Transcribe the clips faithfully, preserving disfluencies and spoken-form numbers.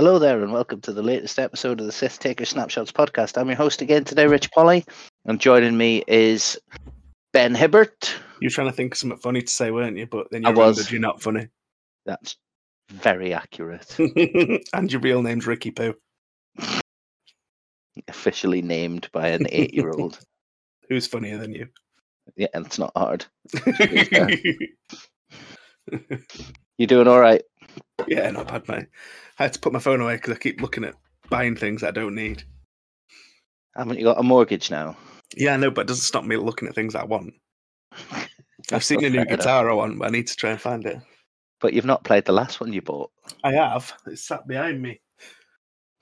Hello there and welcome to the latest episode of the Sith Taker Snapshots podcast. I'm your host again today, Rich Polly, and joining me is Ben Hibbert. You were trying to think of something funny to say, weren't you? But then you I remembered was. You're not funny. That's very accurate. And your real name's Ricky Poo. Officially named by an eight-year-old. Who's funnier than you? Yeah, and it's not hard. You doing all right? Yeah, not bad, mate. I had to put my phone away because I keep looking at buying things I don't need. Haven't you got a mortgage now? Yeah, I know, but it doesn't stop me looking at things I want. I've seen a new guitar enough. I want, but I need to try and find it. But you've not played the last one you bought. I have. It's sat behind me.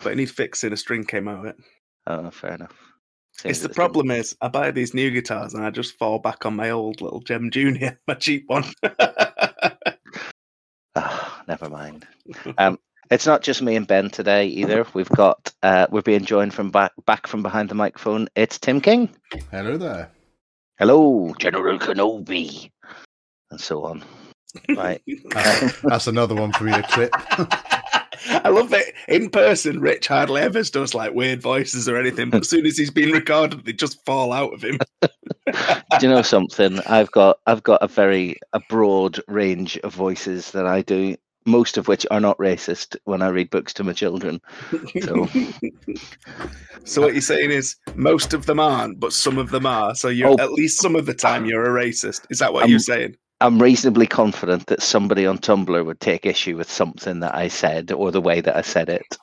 But it needs fixing. A string came out of it. Oh, fair enough. It's the problem is, I buy these new guitars and I just fall back on my old little Gem Junior, my cheap one. Oh, never mind. Um, it's not just me and Ben today either. We've got uh, we're being joined from back back from behind the microphone. It's Tim King. Hello there. Hello, General Kenobi, and so on. Right, that's, that's another one for me to clip. I love it. In person, Rich hardly ever does like weird voices or anything, but as soon as he's been recorded, they just fall out of him. Do you know something? I've got I've got a very a broad range of voices that I do, most of which are not racist when I read books to my children. So, so what you're saying is most of them aren't, but some of them are. So you oh, at least some of the time you're a racist. Is that what I'm, you're saying? I'm reasonably confident that somebody on Tumblr would take issue with something that I said or the way that I said it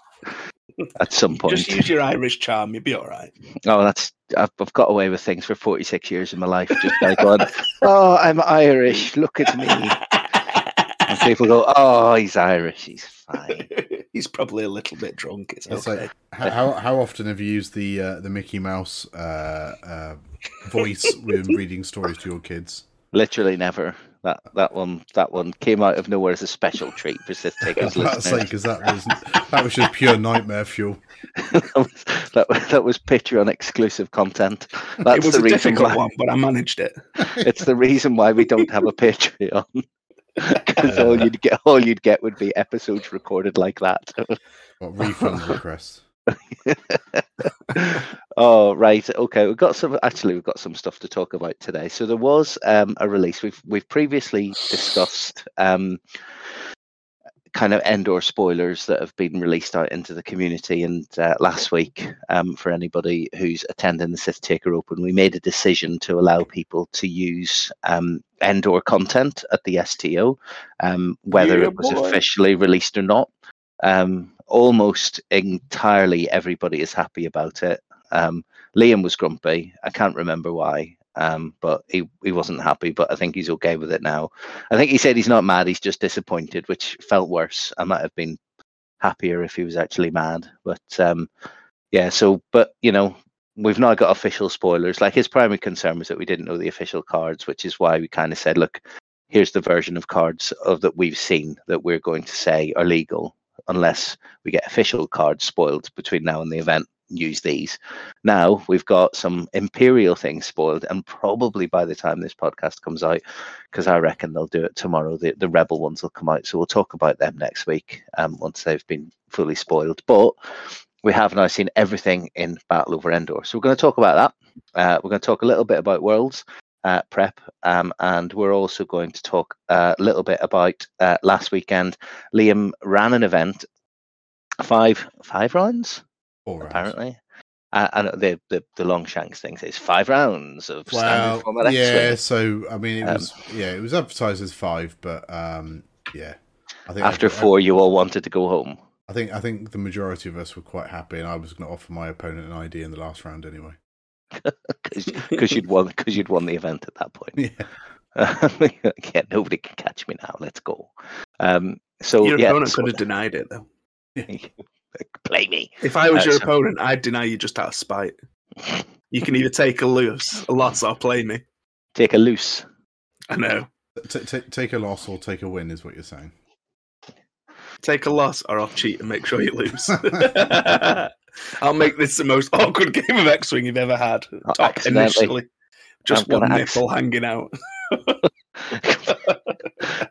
at some point. Just use your Irish charm, you'll be all right. Oh, that's I've, I've got away with things for forty-six years of my life, just by going, oh, I'm Irish, look at me. And people go, oh, he's Irish, he's fine. He's probably a little bit drunk. It's okay. It's like, how how often have you used the uh, the Mickey Mouse uh, uh, voice when reading stories to your kids? Literally never. That that one that one came out of nowhere as a special treat for Sith Takers listeners. Like, that was that was just pure nightmare fuel. that, was, that, that was Patreon exclusive content. That's it was the a reason difficult why, one, but I managed it. It's the reason why we don't have a Patreon. Because all you'd get all you'd get would be episodes recorded like that. What refund requests? Oh right, okay. We've got some. Actually, we've got some stuff to talk about today. So there was um, a release. We've we've previously discussed um, kind of Endor spoilers that have been released out into the community. And uh, last week, um, for anybody who's attending the Sith Taker Open, we made a decision to allow people to use um, Endor content at the S T O, um, whether yeah, it was boy. officially released or not. Um, almost entirely everybody is happy about it. Um, Liam was grumpy. I can't remember why, um, but he, he wasn't happy, but I think he's okay with it now. I think he said he's not mad, he's just disappointed, which felt worse. I might have been happier if he was actually mad. But um, yeah, so, but, you know, we've now got official spoilers. Like, his primary concern was that we didn't know the official cards, which is why we kind of said, look, here's the version of cards of that we've seen that we're going to say are legal, unless we get official cards spoiled between now and the event. Use these. Now we've got some Imperial things spoiled, and probably by the time this podcast comes out, because I reckon they'll do it tomorrow, the, the Rebel ones will come out, so we'll talk about them next week um, once they've been fully spoiled. But we have now seen everything in Battle Over Endor, so we're going to talk about that. Uh, we're going to talk a little bit about Worlds uh, prep, um, and we're also going to talk a little bit about uh, last weekend. Liam ran an event, five five rounds? Four apparently, uh, and the, the the Longshanks thing says five rounds of well, standard format. Yeah, so I mean, it was um, yeah, it was advertised as five, but um, yeah, I think after I, four, I, you all wanted to go home. I think I think the majority of us were quite happy, and I was going to offer my opponent an I D in the last round anyway, because you'd won because you'd won the event at that point. Yeah. Uh, yeah, nobody can catch me now. Let's go. Um, so your yeah, opponent could have denied it though. Yeah. Play me. If I was uh, your so... opponent, I'd deny you just out of spite. You can either take a loss, a loss, or play me. Take a loose. I know. T- t- take a loss or take a win is what you're saying. Take a loss, or I'll cheat and make sure you lose. I'll make this the most awkward game of X-Wing you've ever had. Top initially, just one nipple hang- hanging out.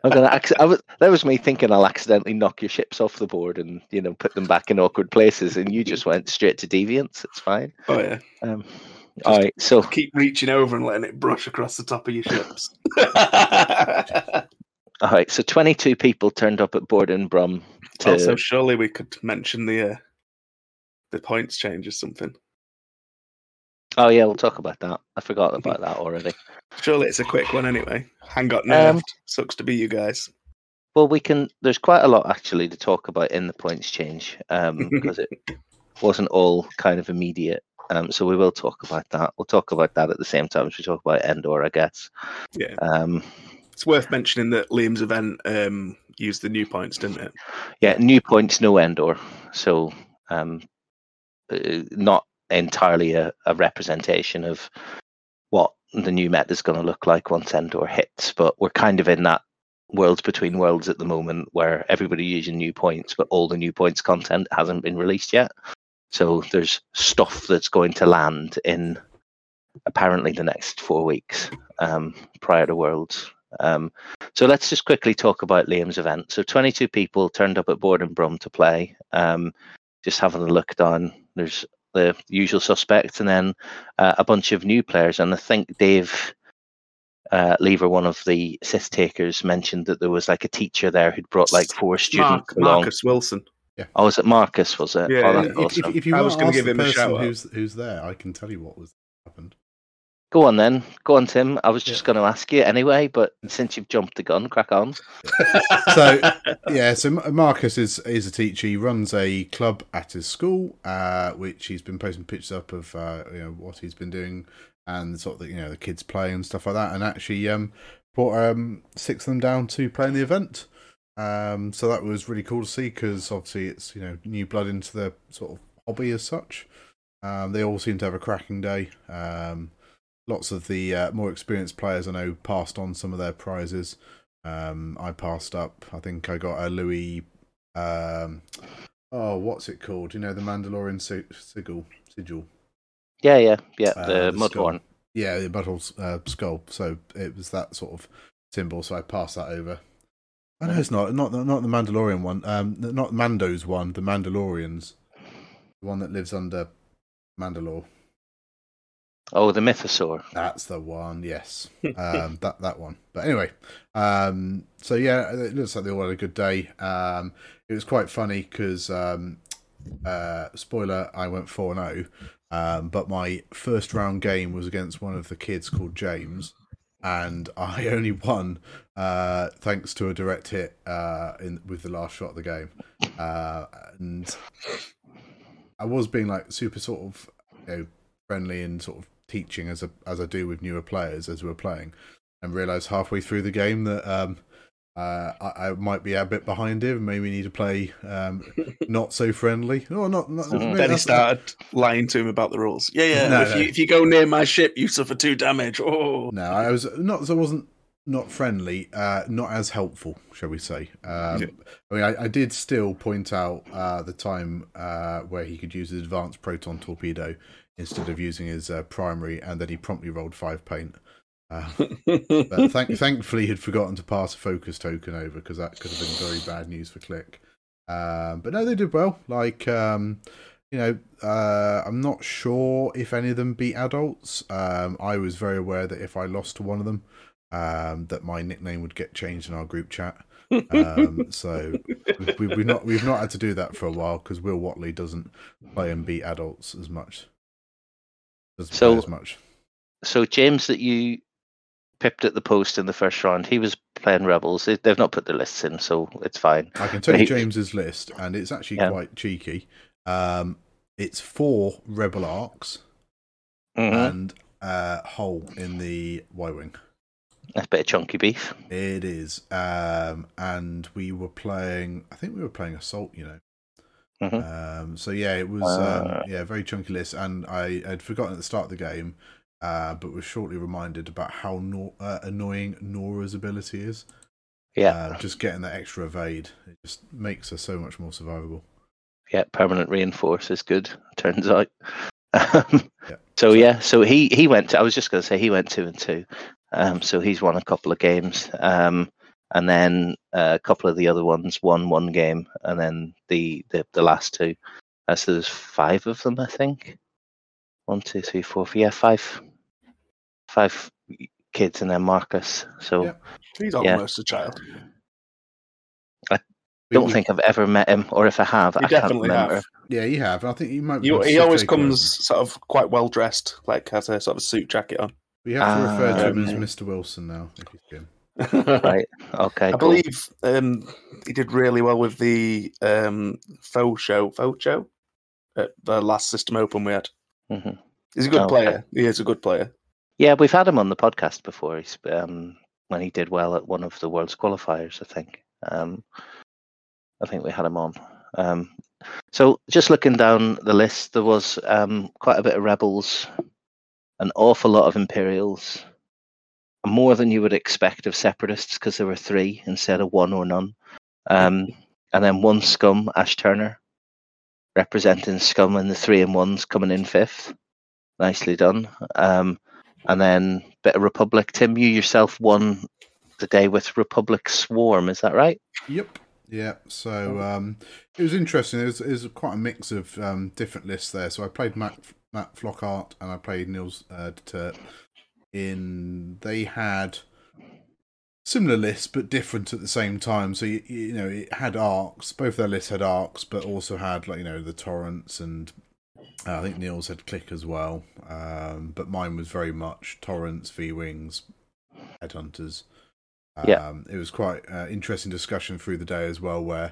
I'm gonna. Ac- I was, that was me thinking I'll accidentally knock your ships off the board and, you know, put them back in awkward places, and you just went straight to deviance. It's fine. Oh yeah. Um, all right. So keep reaching over and letting it brush across the top of your ships. All right. So twenty-two people turned up at Board in Brum. To... Also, surely we could mention the uh, the points change or something. Oh yeah, we'll talk about that. I forgot about that already. Surely it's a quick one anyway. Hang got nerfed. Um, Sucks to be you guys. Well, we can. There's quite a lot actually to talk about in the points change um, because it wasn't all kind of immediate. Um, so we will talk about that. We'll talk about that at the same time as we talk about Endor, I guess. Yeah. Um, it's worth mentioning that Liam's event um, used the new points, didn't it? Yeah, new points, no Endor. So um, not entirely a, a representation of what the new meta is going to look like once Endor hits, but we're kind of in that worlds between worlds at the moment where everybody's using new points, but all the new points content hasn't been released yet. So there's stuff that's going to land in apparently the next four weeks um, prior to Worlds. Um, so let's just quickly talk about Liam's event. So twenty-two people turned up at Board in Brum to play. Um, just having a look down, there's the usual suspects, and then uh, a bunch of new players. And I think Dave uh, Lever, one of the Sith Takers, mentioned that there was like a teacher there who'd brought like four students Mark, along. Marcus Wilson. Yeah. Oh, was it Marcus? Was it? Yeah. Oh, yeah. Awesome. If, if, if you I was going to give him a shout out. Who's, who's there? I can tell you what was happened. Go on then. Go on, Tim. I was just yeah. going to ask you anyway, but since you've jumped the gun, crack on. so, yeah, so Marcus is, is a teacher. He runs a club at his school, uh, which he's been posting pictures up of uh, you know, what he's been doing and sort of the, you know, the kids playing and stuff like that, and actually um, brought um, six of them down to play in the event. Um, so that was really cool to see because obviously it's, you know, new blood into the sort of hobby as such. Um, they all seem to have a cracking day. Um, lots of the uh, more experienced players I know passed on some of their prizes. Um, I passed up. I think I got a Louis. Um, oh, what's it called? You know, the Mandalorian sigil. sigil. Yeah, yeah, yeah. Uh, the, the mud one. Yeah, the mud uh, skull. So it was that sort of symbol. So I passed that over. I know it's not not not the Mandalorian one, um, not Mando's one, the Mandalorians, the one that lives under Mandalore. Oh, the Mythosaur. That's the one. Yes, um, that that one. But anyway, um, so yeah, it looks like they all had a good day. Um, it was quite funny because um, uh, spoiler, I went four and oh, um, but my first round game was against one of the kids called James. And I only won uh, thanks to a direct hit uh, in with the last shot of the game, uh, and I was being like super sort of, you know, friendly and sort of teaching as a as I do with newer players as we were playing, and realised halfway through the game that um, uh, I, I might be a bit behind him and maybe need to play um, not so friendly. No, not. not mm-hmm. Then he started lying to him about the rules. Yeah, yeah. No, if, no. You, if you go near my ship, you suffer two damage. Oh. No, I was not. I wasn't. Not friendly, uh, not as helpful, shall we say. Um, yeah. I mean, I, I did still point out uh, the time uh, where he could use his advanced proton torpedo instead of using his uh, primary, and then he promptly rolled five paint. Uh, but th- thankfully, he'd forgotten to pass a focus token over, because that could have been very bad news for Click. Um, but no, they did well. Like, um, you know, uh, I'm not sure if any of them beat adults. Um, I was very aware that if I lost to one of them, Um, that my nickname would get changed in our group chat. Um, so we, we've not we've not had to do that for a while because Will Whatley doesn't play and beat adults as much. Doesn't so, play as much. So James, that you pipped at the post in the first round, he was playing Rebels. They, they've not put their lists in, so it's fine. I can tell you James's list, and it's actually yeah. quite cheeky. Um, it's four Rebel arcs mm-hmm. and uh, Hull in the Y-wing. That's a bit of chunky beef. It is. Um, and we were playing, I think we were playing Assault, you know. Mm-hmm. Um, so, yeah, it was uh... um, yeah very chunky list. And I had forgotten at the start of the game, uh, but was shortly reminded about how no- uh, annoying Nora's ability is. Yeah. Uh, just getting that extra evade. It just makes her so much more survivable. Yeah, permanent reinforce is good, turns out. Um, yeah. So yeah, so he, he went. To, I was just going to say he went two and two. Um, so he's won a couple of games. Um, and then a couple of the other ones won one game. And then the, the, the last two. Uh, so there's five of them, I think. One, two, three, four, five. Yeah, five. Five kids and then Marcus. So yeah, he's almost yeah. a child. I don't we, think I've ever met him, or if I have, I can't remember. Have. Yeah, you have. I think you might. You, he always comes him. sort of quite well dressed, like has a sort of suit jacket on. We have to uh, refer to him okay. as Mister Wilson now. If he's good. Right. Okay. I cool. believe um, he did really well with the um, faux show, faux show at the last System Open we had. Mm-hmm. He's a good oh, player. Okay. He is a good player. Yeah, we've had him on the podcast before. He's um, when he did well at one of the World's qualifiers, I think. Um, I think we had him on. Um, so just looking down the list, there was um, quite a bit of Rebels, an awful lot of Imperials, more than you would expect of Separatists because there were three instead of one or none. Um, and then one Scum, Ash Turner, representing Scum, and the three and ones coming in fifth. Nicely done. Um, and then a bit of Republic. Tim, you yourself won the day with Republic Swarm, is that right? Yep. Yeah, so um, it was interesting. It was, it was quite a mix of um, different lists there. So I played Matt, Matt Flockhart and I played Niels uh, Deter. In they had similar lists but different at the same time. So you, you know, it had arcs. Both their lists had arcs, but also had like you know the torrents and uh, I think Niels had click as well. Um, but mine was very much torrents, V-wings, headhunters. Um, yeah. It was quite uh, interesting discussion through the day as well, where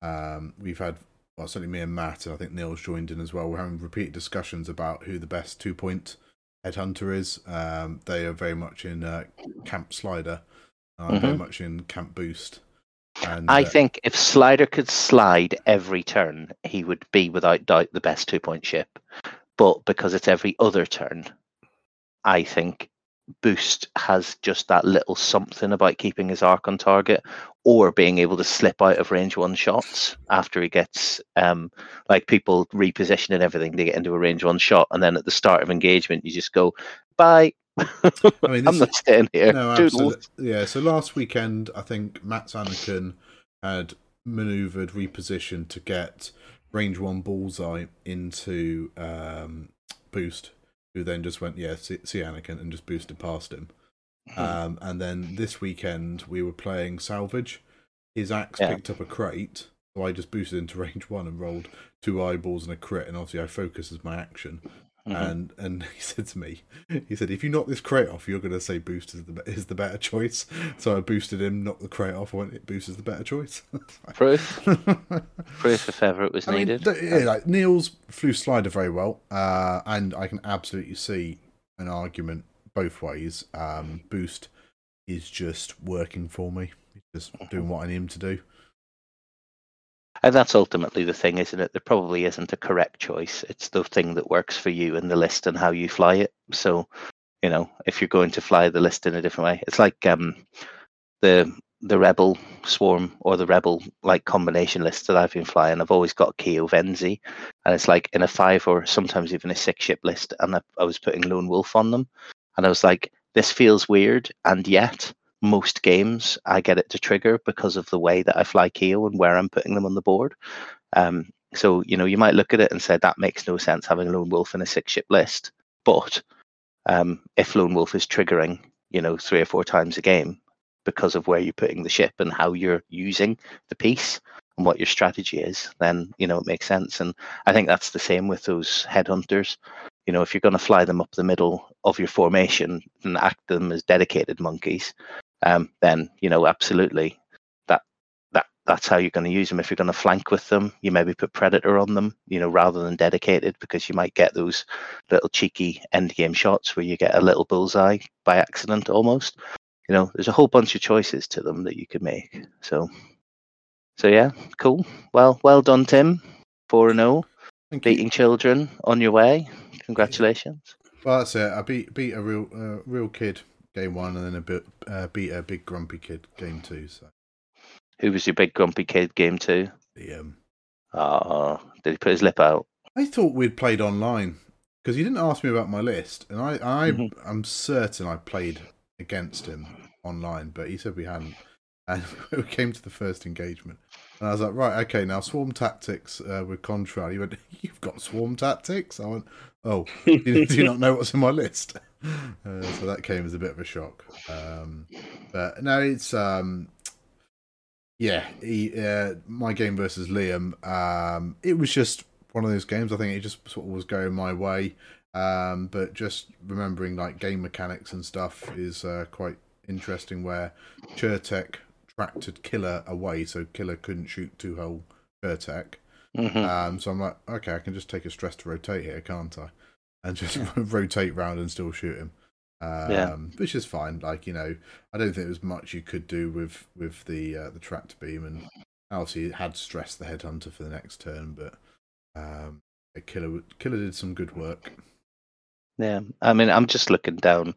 um, we've had, well, certainly me and Matt, and I think Niels joined in as well, we're having repeated discussions about who the best two-point headhunter is. Um, they are very much in uh, Camp Slider, uh, mm-hmm. very much in Camp Boost. And, I uh, think if Slider could slide every turn, he would be without doubt the best two-point ship. But because it's every other turn, I think Boost has just that little something about keeping his arc on target or being able to slip out of range one shots after he gets um like people reposition and everything to get into a range one shot, and then at the start of engagement you just go bye. I mean, I'm not is, staying here. No, absolutely. Yeah, so last weekend I think Matt's Anakin had maneuvered, repositioned to get range one bullseye into um Boost, who then just went, yeah, see, see Anakin, and just boosted past him. Hmm. Um, and then this weekend, we were playing Salvage. His axe yeah. picked up a crate, so I just boosted into range one and rolled two eyeballs and a crit, and obviously I focus as my action. Mm-hmm. And and he said to me, he said, if you knock this crate off, you're going to say Boost is the, is the better choice. So I boosted him, knocked the crate off, I went, it Boost is the better choice. Proof. Proof if ever it was I needed. Mean, yeah, like, Niels flew Slider very well, uh, and I can absolutely see an argument both ways. Um, Boost is just working for me. He's just doing what I need him to do. And that's ultimately the thing, isn't it? There probably isn't a correct choice. It's the thing that works for you in the list and how you fly it. So, you know, if you're going to fly the list in a different way, it's like um, the the Rebel Swarm or the Rebel like combination list that I've been flying. I've always got Keo Venzi, and it's like in a five or sometimes even a six ship list. And I, I was putting Lone Wolf on them, and I was like, this feels weird, and yet most games I get it to trigger because of the way that I fly Keo and where I'm putting them on the board. Um, so, you know, you might look at it and say, that makes no sense having Lone Wolf in a six ship list. But um, if Lone Wolf is triggering, you know, three or four times a game because of where you're putting the ship and how you're using the piece and what your strategy is, then, you know, it makes sense. And I think that's the same with those headhunters. You know, if you're going to fly them up the middle of your formation and act them as dedicated monkeys, Um, then, you know, absolutely, that that that's how you're going to use them. If you're going to flank with them, you maybe put Predator on them, you know, rather than dedicated, because you might get those little cheeky endgame shots where you get a little bullseye by accident almost. You know, there's a whole bunch of choices to them that you could make. So, so yeah, cool. Well, well done, Tim. four and oh, beating children on your way. Congratulations. Well, that's it. I beat beat a real uh, real kid. Game one, and then a bit, uh, beat a big grumpy kid. Game two. So, who was your big grumpy kid? Game two. The um. Ah, oh, did he put his lip out? I thought we'd played online because he didn't ask me about my list, and I, I mm-hmm. I'm certain I played against him online, but he said we hadn't. And we came to the first engagement. And I was like, right, okay, now Swarm Tactics uh, with Contra. He went, you've got Swarm Tactics? I went, oh, do you not know what's in my list? Uh, so that came as a bit of a shock. Um, but no, it's... Um, yeah, he, uh, my game versus Liam, um, it was just one of those games. I think it just sort of was going my way. Um, but just remembering like game mechanics and stuff is uh, quite interesting, where Chertek tracted Killer away, so Killer couldn't shoot two hole Chertek. Mm-hmm. Um, so I'm like, okay, I can just take a stress to rotate here, can't I? And just yeah. rotate round and still shoot him. Um, yeah. Which is fine. Like, you know, I don't think there was much you could do with with the uh, the tracked beam, and obviously it had stressed the headhunter for the next turn. But um, a killer killer did some good work. Yeah, I mean, I'm just looking down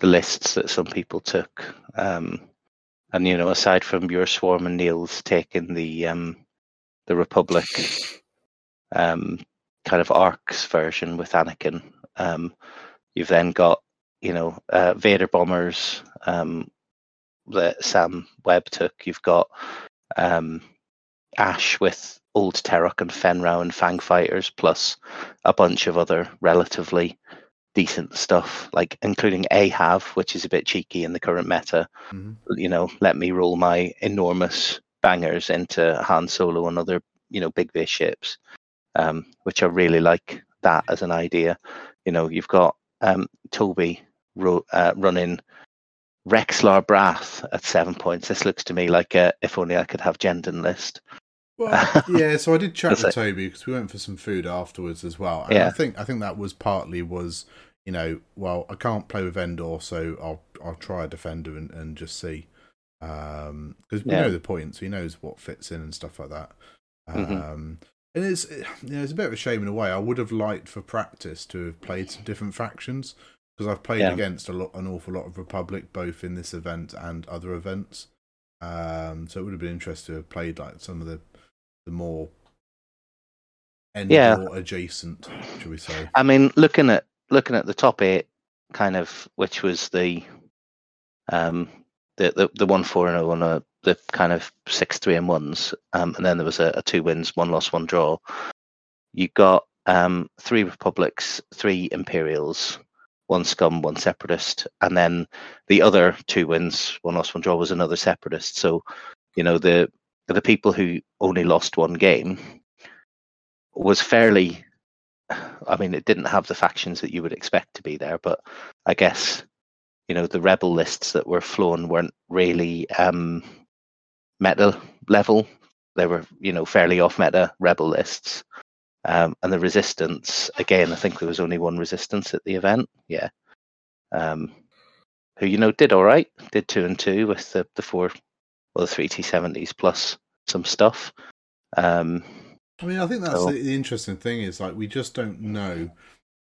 the lists that some people took, um, and you know, aside from your Swarm and Niels taking the um, the Republic um, kind of arcs version with Anakin, um, you've then got, you know, uh, Vader bombers um, that Sam Webb took. You've got um, Ash with Old Terok and Fenrau and Fang Fighters, plus a bunch of other relatively decent stuff, like including Ahav, which is a bit cheeky in the current meta. Mm-hmm. You know, let me roll my enormous bangers into Han Solo and other, you know, big base ships, um, which I really like that as an idea. You know, you've got um, Toby ro- uh, running Rexlar Brath at seven points. This looks to me like a if only I could have Jendon list. Well, yeah, so I did chat to Toby because we went for some food afterwards as well. And yeah. I think I think that was partly was, you know, well, I can't play with Endor, so I'll I'll try a defender and, and just see. Because um, we yeah. know the points, he knows what fits in and stuff like that. Um, mm-hmm. And it's it, you know, it's a bit of a shame in a way. I would have liked for practice to have played some different factions, because I've played yeah. against a lot, an awful lot of Republic, both in this event and other events. Um, so it would have been interesting to have played like some of the the more Endor yeah. adjacent, shall we say? I mean, looking at looking at the top eight, kind of, which was the um the the, the one four and a one uh, the kind of six three and ones, um, and then there was a, a two wins, one loss, one draw. You got um three Republics, three Imperials, one Scum, one Separatist, and then the other two wins, one loss, one draw was another Separatist. So, you know, the the people who only lost one game was fairly, I mean, it didn't have the factions that you would expect to be there, but I guess, you know, the rebel lists that were flown weren't really um, meta level. They were, you know, fairly off meta rebel lists. Um, and the resistance, again, I think there was only one resistance at the event. Yeah. Um, who, you know, did all right, did two and two with the, the four or well, the three T seventies plus some stuff. Um, I mean, I think that's so. the, the interesting thing is, like, we just don't know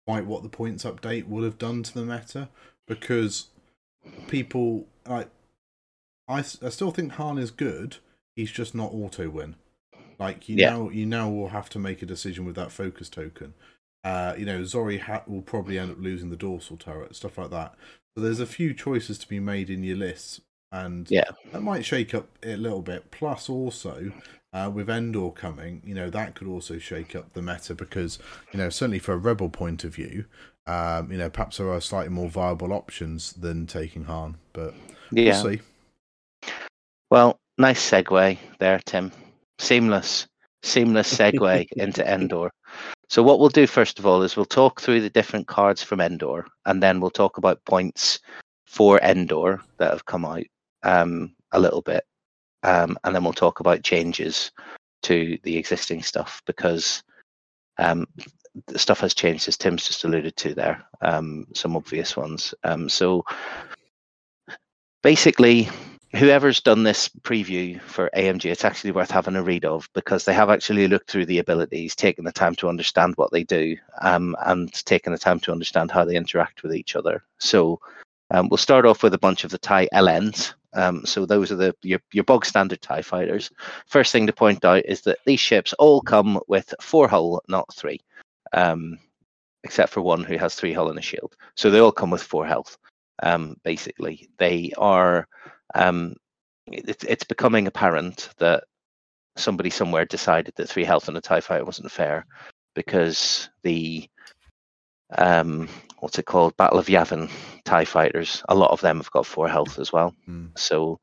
quite what the points update will have done to the meta, because people, like, I, I still think Han is good. He's just not auto-win. Like, you yeah. now you now will have to make a decision with that focus token. Uh, you know, Zori ha- will probably end up losing the dorsal turret, stuff like that. So there's a few choices to be made in your lists. And yeah. that might shake up it a little bit. Plus, also, uh, with Endor coming, you know, that could also shake up the meta, because, you know, certainly for a rebel point of view, um, you know, perhaps there are slightly more viable options than taking Han. But we'll yeah. see. Well, nice segue there, Tim. Seamless, seamless segue into Endor. So what we'll do, first of all, is we'll talk through the different cards from Endor, and then we'll talk about points for Endor that have come out. Um, a little bit, um, and then we'll talk about changes to the existing stuff, because um, the stuff has changed, as Tim's just alluded to there, um, some obvious ones. Um, so basically, whoever's done this preview for A M G, it's actually worth having a read of, because they have actually looked through the abilities, taken the time to understand what they do, um, and taken the time to understand how they interact with each other. So um, we'll start off with a bunch of the T I E L Ns. Um, so those are the your, your bog standard T I E fighters. First thing to point out is that these ships all come with four hull, not three, um, except for one who has three hull and a shield. So they all come with four health. Um, basically, they are. Um, it, it's becoming apparent that somebody somewhere decided that three health on a TIE fighter wasn't fair, because the um, what's it called? Battle of Yavin TIE fighters. A lot of them have got four health as well. Mm. So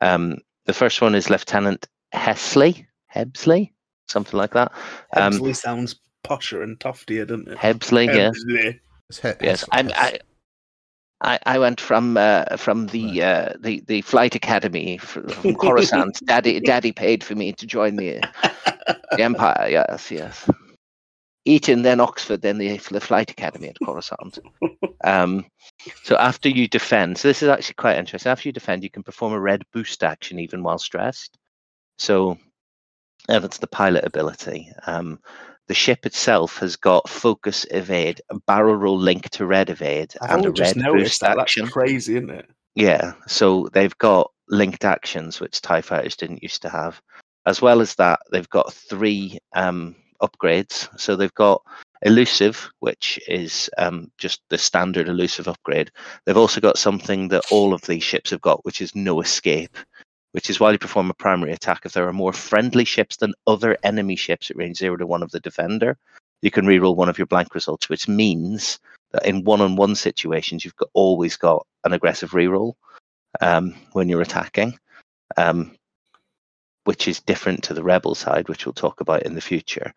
um, the first one is Lieutenant Hebsley, Hebsley, something like that. Um, Hebsley sounds posher and toftier, doesn't it? Hebsley, Hebsley. Yeah. Yes, I'm. I, I, I went from uh, from the, uh, the the flight academy from Coruscant. Daddy Daddy paid for me to join the, the Empire. Yes, yes. Eton, then Oxford, then the, the flight academy at Coruscant. Um, so after you defend, so this is actually quite interesting. After you defend, you can perform a red boost action even while stressed. So yeah, that's the pilot ability. Um, The ship itself has got focus evade, a barrel roll link to red evade, I and a red boost that. action. That's crazy, isn't it? Yeah. So they've got linked actions, which TIE fighters didn't used to have. As well as that, they've got three um, upgrades. So they've got Elusive, which is um, just the standard Elusive upgrade. They've also got something that all of these ships have got, which is No Escape, which is why you perform a primary attack. If there are more friendly ships than other enemy ships at range zero to one of the defender, you can reroll one of your blank results, which means that in one-on-one situations, you've got, always got an aggressive reroll um, when you're attacking, um, which is different to the Rebel side, which we'll talk about in the future.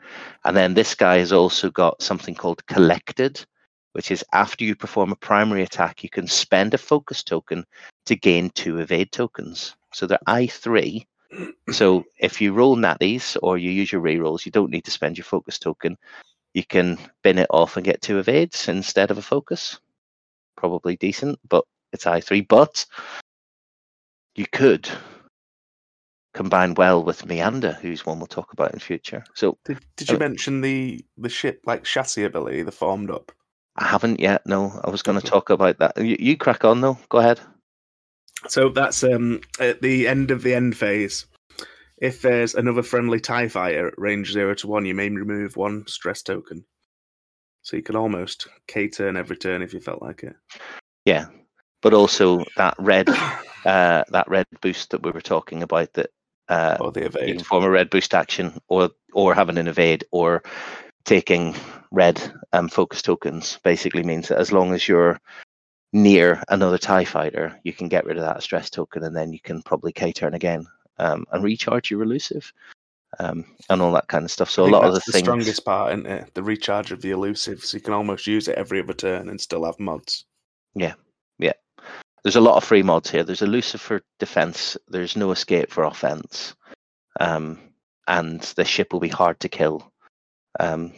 And then this guy has also got something called Collected, which is after you perform a primary attack, you can spend a focus token to gain two evade tokens. So they're I three. So if you roll natties or you use your rerolls, you don't need to spend your focus token. You can bin it off and get two evades instead of a focus. Probably decent, but it's I three. But you could combine well with Meander, who's one we'll talk about in future. So did, did you uh, mention the, the ship, like chassis ability, the formed up? I haven't yet, no. I was going to talk about that. You, you crack on, though. Go ahead. So that's um, at the end of the end phase. If there's another friendly TIE fighter at range zero to one, you may remove one stress token. So you could almost K-turn every turn if you felt like it. Yeah, but also that red, uh, that red boost that we were talking about. That uh, or the evade. You can form a red boost action, or or having an evade, or taking red um, focus tokens. Basically means that as long as you're near another TIE fighter, you can get rid of that stress token, and then you can probably K-turn again um, and recharge your Elusive um, and all that kind of stuff. So I a lot of the things... the strongest part, isn't it? The recharge of the Elusive, so you can almost use it every other turn and still have mods. Yeah, yeah. There's a lot of free mods here. There's Elusive for defense. There's No Escape for offense. Um, and the ship will be hard to kill. Um,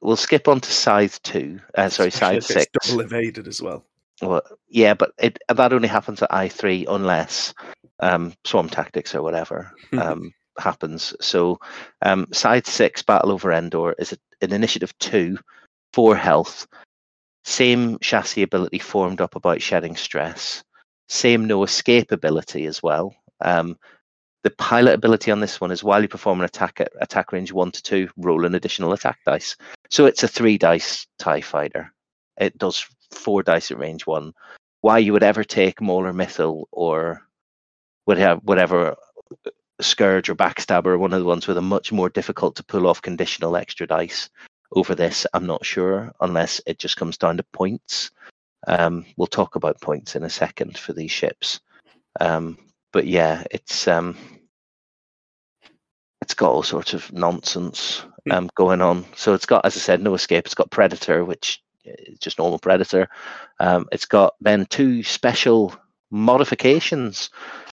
we'll skip on to Scythe two. Uh, sorry, Scythe six. It's double evaded as well. Well, yeah, but it that only happens at I three unless um, Swarm Tactics or whatever um, happens. So um, side six, Battle Over Endor, is a, an initiative two, four health, same chassis ability formed up about shedding stress, same No Escape ability as well. Um, the pilot ability on this one is while you perform an attack at attack range one to two, roll an additional attack dice. So it's a three dice TIE fighter. It does four dice at range one. Why you would ever take Maul or Mythil or whatever, whatever Scourge or Backstabber, one of the ones with a much more difficult to pull off conditional extra dice over this, I'm not sure, unless it just comes down to points. Um, we'll talk about points in a second for these ships. Um, but yeah, it's um, it's got all sorts of nonsense um, going on. So it's got, as I said, No Escape. It's got Predator, which it's just normal Predator. Um, it's got then two special modifications.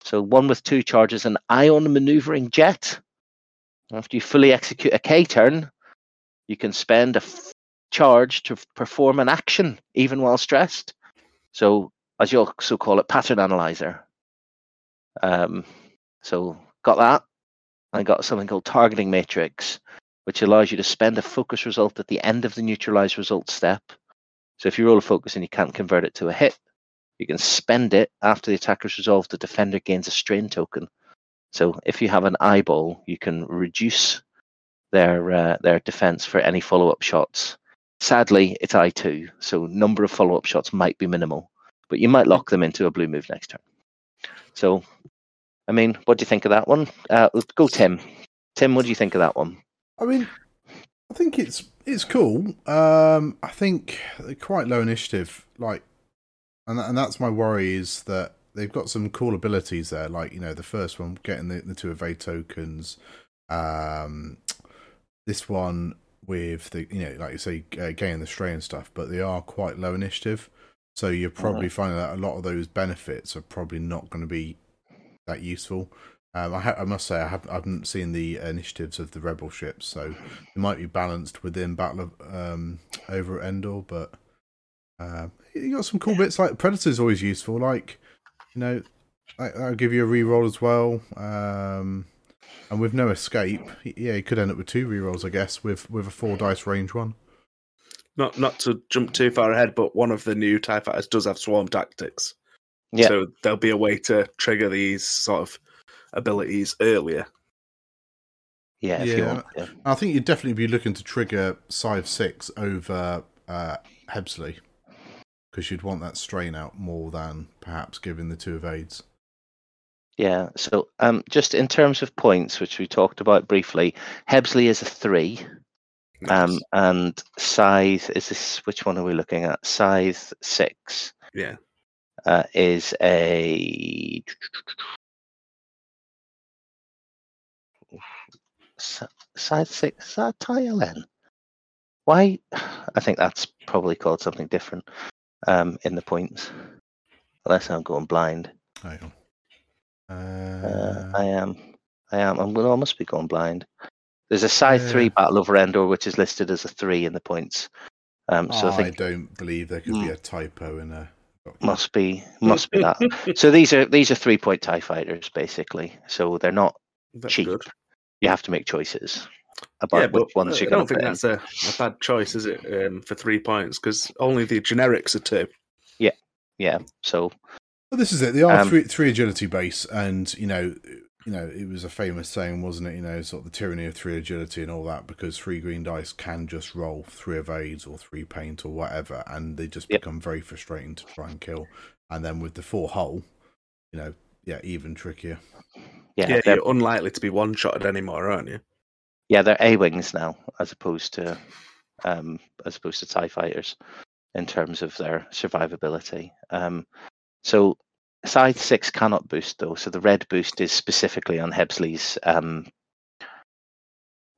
So one with two charges, an ion maneuvering jet. After you fully execute a K-turn, you can spend a f- charge to perform an action, even while stressed. So, as you also call it, pattern analyzer. Um, so, got that. I got something called targeting matrix, which allows you to spend a focus result at the end of the neutralize result step. So if you roll a focus and you can't convert it to a hit, you can spend it after the attacker is resolved. The defender gains a strain token. So if you have an eyeball, you can reduce their uh, their defense for any follow-up shots. Sadly, it's I two, so number of follow-up shots might be minimal. but you might lock them into a blue move next turn. So, I mean, what do you think of that one? Uh, let's go, Tim. Tim, what do you think of that one? I mean, I think it's it's cool. Um, I think they're quite low initiative, like, and and that's my worry is that they've got some cool abilities there. Like, you know, the first one, getting the, the two evade tokens. Um, this one with the, you know, like you say, uh, gaining the stray and stuff, but they are quite low initiative. So you're probably uh-huh. finding that a lot of those benefits are probably not going to be that useful. Um, I, ha- I must say, I, have, I haven't seen the initiatives of the Rebel ships, so it might be balanced within Battle of, um, over Endor, but uh, you got some cool bits, like Predator's always useful, like, you know, I, I'll give you a reroll as well, um, and with no escape, yeah, you could end up with two rerolls, I guess, with, with a four-dice range one. Not not to jump too far ahead, but one of the new TIE Fighters does have Swarm Tactics. Yeah. So there'll be a way to trigger these sort of abilities earlier. Yeah, if yeah. you want. Yeah. I think you'd definitely be looking to trigger side six over uh, Hebsley, because you'd want that strain out more than perhaps giving the two evades. Yeah, so um, just in terms of points, which we talked about briefly, Hebsley is a three. Nice. Um, and Scythe is this, which one are we looking at? Scythe six. Yeah. Uh, is a. Scythe six. Is that T L N? Why? I think that's probably called something different um, in the points. Unless I'm going blind. I am. Uh... Uh, I am. I am. I'm going to almost be going blind. There's a Scythe yeah. three Battle Over Endor, which is listed as a three in the points. Um, so oh, I, think I don't believe there could mm, be a typo in a document. Must be, must be that. So these are these are three point TIE fighters basically. So they're not that's cheap. Good. You have to make choices about yeah, which but ones you're going to. I don't think that's a, a bad choice, is it? Um, for three points, because only the generics are two. Yeah, yeah. So well, this is it. They are um, three, three agility base, and you know. You know, it was a famous saying, wasn't it? You know, sort of the tyranny of three agility and all that, because three green dice can just roll three evades or three paint or whatever, and they just yep. become very frustrating to try and kill. And then with the four hull, you know, yeah, even trickier. Yeah, yeah you're unlikely to be one-shotted anymore, aren't you? Yeah, they're A-wings now, as opposed to um, as opposed to TIE fighters in terms of their survivability. Um, so. Scythe six cannot boost, though, so the red boost is specifically on Hebsley's um,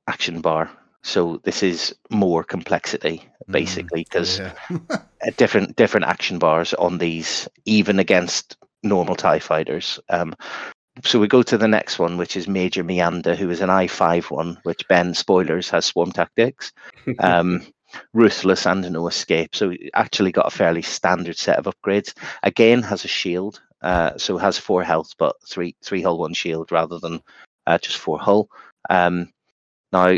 action bar. So this is more complexity, basically, because mm, yeah. different different action bars on these, even against normal TIE fighters. Um, so we go to the next one, which is Major Meander, who is an I five one, which, Ben, spoilers, has Swarm Tactics. Um Ruthless and No Escape, so actually got a fairly standard set of upgrades. Again, has a shield, uh, so has four health, but three three hull, one shield, rather than uh, just four hull. Um, now,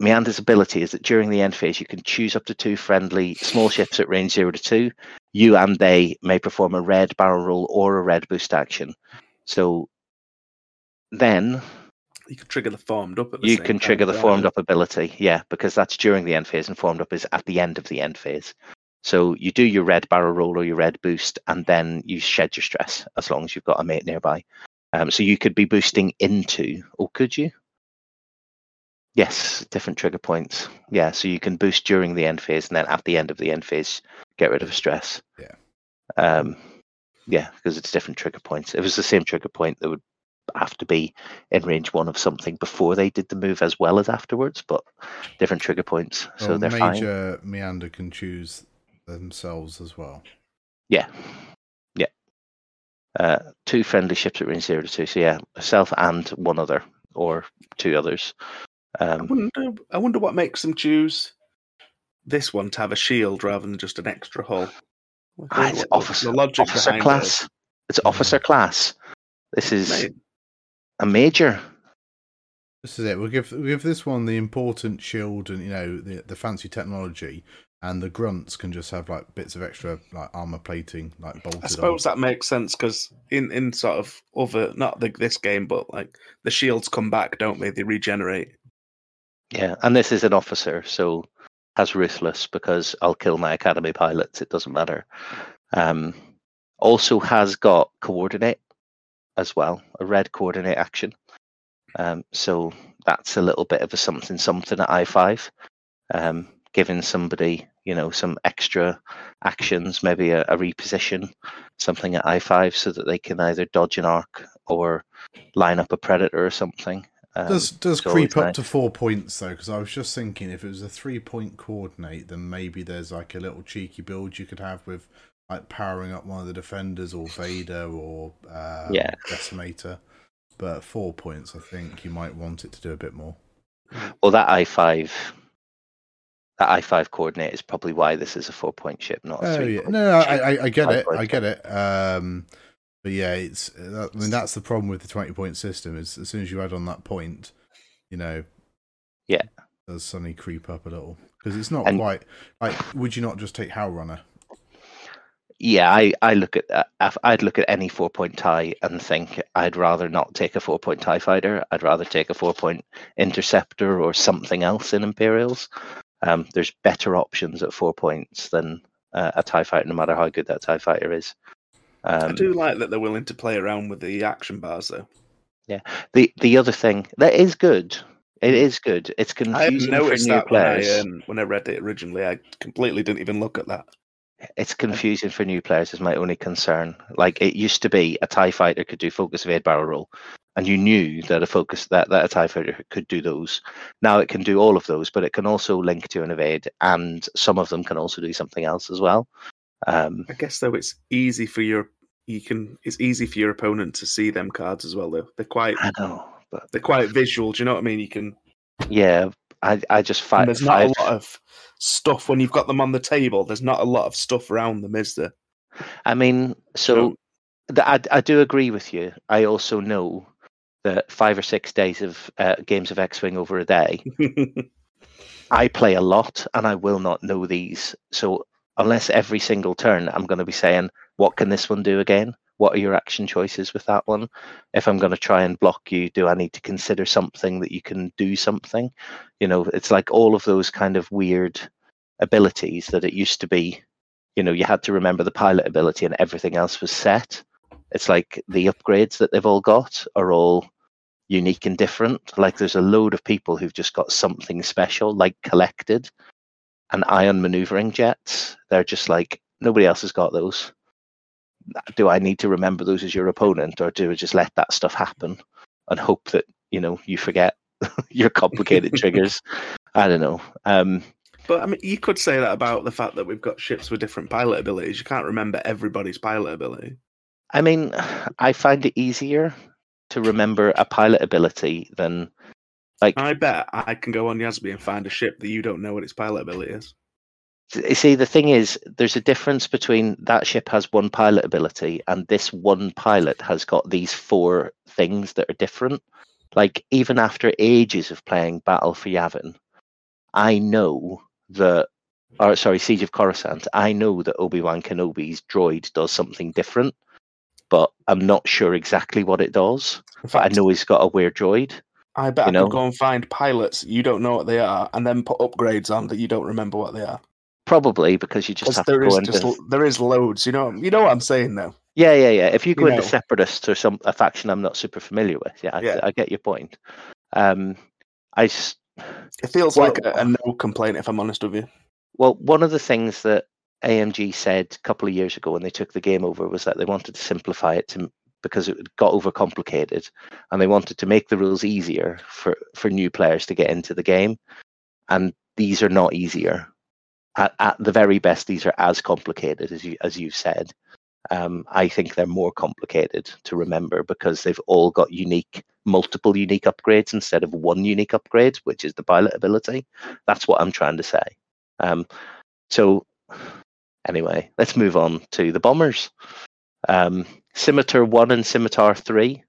Meander's ability is that during the end phase, you can choose up to two friendly small ships at range zero to two. You and they may perform a red barrel roll or a red boost action. So then. You can trigger the formed up. At the you can trigger the formed up ability, yeah, because that's during the end phase, and formed up is at the end of the end phase. So you do your red barrel roll or your red boost, and then you shed your stress as long as you've got a mate nearby. Um, so you could be boosting into, or could you? Yes, different trigger points. Yeah, so you can boost during the end phase, and then at the end of the end phase, get rid of a stress. Yeah. Um, yeah, because it's different trigger points. If it was the same trigger point, that would have to be in range one of something before they did the move as well as afterwards, but different trigger points, so well, they're Major fine. Major Meander can choose themselves as well. Yeah. Yeah. Uh, two friendly ships at range zero to two, so yeah, self and one other, or two others. Um, I, wonder, I wonder what makes them choose this one to have a shield rather than just an extra hull. Ah, it's officer, officer class. It? It's officer yeah. class. This is... Mate. A major. This is it. We'll give we'll give this one the important shield and, you know, the the fancy technology, and the grunts can just have like bits of extra like armor plating, like bolted. I suppose on. That makes sense because in, in sort of other not the, this game, but like the shields come back, don't they? They regenerate. Yeah, and this is an officer, so has Ruthless because I'll kill my academy pilots. It doesn't matter. Um, Also has got coordinate as well, a red coordinate action. Um, so that's a little bit of a something something at I five, um, giving somebody, you know, some extra actions, maybe a, a reposition, something at I five, so that they can either dodge an arc or line up a predator or something. Um, does does creep up nice. to four points though, because I was just thinking if it was a three point coordinate, then maybe there's like a little cheeky build you could have with like powering up one of the defenders or Vader or um, yeah. Decimator. But four points, I think you might want it to do a bit more. Well, that I five, that I five coordinate is probably why this is a four point ship, not a oh, three. Yeah. No, I, I, I get it. I get it. Um, but yeah, it's. I mean, that's the problem with the twenty point system. Is as soon as you add on that point, you know, yeah, it does suddenly creep up a little because it's not and, quite. Like, would you not just take Howlrunner? Yeah, I, I look at that. I'd look at any four point tie and think I'd rather not take a four point tie fighter. I'd rather take a four point interceptor or something else in Imperials. Um, there's better options at four points than uh, a tie fighter, no matter how good that tie fighter is. Um, I do like that they're willing to play around with the action bars, though. Yeah, the the other thing that is good. It is good. It's confusing I noticed for new that players. When I, um, when I read it originally, I completely didn't even look at that. It's confusing for new players is my only concern. Like, it used to be a TIE fighter could do focus evade barrel roll, and you knew that a focus that, that a TIE fighter could do those. Now it can do all of those, but it can also link to an evade, and some of them can also do something else as well. Um, I guess though it's easy for your you can it's easy for your opponent to see them cards as well though. They're quite I know, but they're quite visual, do you know what I mean? You can Yeah. I, I just find there's not I've, a lot of stuff when you've got them on the table. There's not a lot of stuff around them, is there? I mean, so the, I, I do agree with you. I also know that five or six days of uh, games of X-Wing over a day, I play a lot and I will not know these. So unless every single turn I'm going to be saying, what can this one do again? What are your action choices with that one? If I'm going to try and block you, do I need to consider something that you can do something? You know, it's like all of those kind of weird abilities that it used to be, you know, you had to remember the pilot ability and everything else was set. It's like the upgrades that they've all got are all unique and different. Like there's a load of people who've just got something special, like collected and ion maneuvering jets. They're just like, nobody else has got those. Do I need to remember those as your opponent, or do I just let that stuff happen and hope that, you know, you forget your complicated triggers? I don't know. Um, but I mean, you could say that about the fact that we've got ships with different pilot abilities. You can't remember everybody's pilot ability. I mean, I find it easier to remember a pilot ability than like. I bet I can go on Yasby and find a ship that you don't know what its pilot ability is. See, the thing is, there's a difference between that ship has one pilot ability and this one pilot has got these four things that are different. Like, even after ages of playing Battle for Yavin, I know that, or sorry, Siege of Coruscant, I know that Obi-Wan Kenobi's droid does something different, but I'm not sure exactly what it does. In fact, but I know he's got a weird droid. I bet I could go and find pilots you don't know what they are and then put upgrades on that you don't remember what they are. Probably because you just have there to go is into... just, there is loads, you know. You know what I'm saying, though. Yeah, yeah, yeah. If you go you into know. Separatists or some a faction I'm not super familiar with, yeah, I, yeah. I get your point. Um, I just, it feels well, like a, a no complaint, if I'm honest with you. Well, one of the things that A M G said a couple of years ago when they took the game over was that they wanted to simplify it to, because it got overcomplicated, and they wanted to make the rules easier for for new players to get into the game. And these are not easier. At, at the very best, these are as complicated as you as you've said. Um, I think they're more complicated to remember because they've all got unique, multiple unique upgrades instead of one unique upgrade, which is the pilot ability. That's what I'm trying to say. Um, so anyway, let's move on to the bombers. Um, Scimitar one and Scimitar three.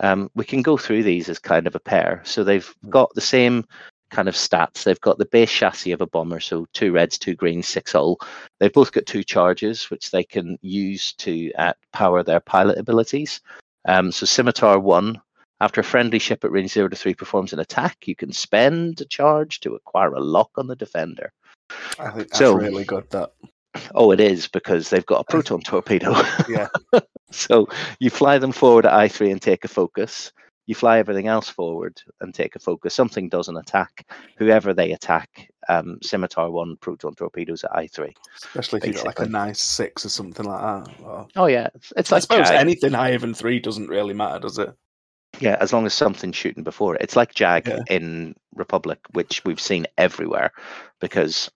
Um, we can go through these as kind of a pair. So they've got the same kind of stats. They've got the base chassis of a bomber, so two reds, two greens, six hull. They've both got two charges, which they can use to uh, power their pilot abilities. Um, so Scimitar one, after a friendly ship at range zero to three performs an attack, you can spend a charge to acquire a lock on the defender. I think that's so, really good, that. Oh, it is, because they've got a proton torpedo. Yeah. So you fly them forward at I three and take a focus. You fly everything else forward and take a focus. Something does an attack. Whoever they attack, um, Scimitar one proton torpedoes at I three. Especially if you've got like a nice six or something like that. Or... Oh, yeah. It's, it's I like suppose Jag. Anything higher than three doesn't really matter, does it? Yeah, as long as something's shooting before it. It's like Jag yeah. in Republic, which we've seen everywhere, because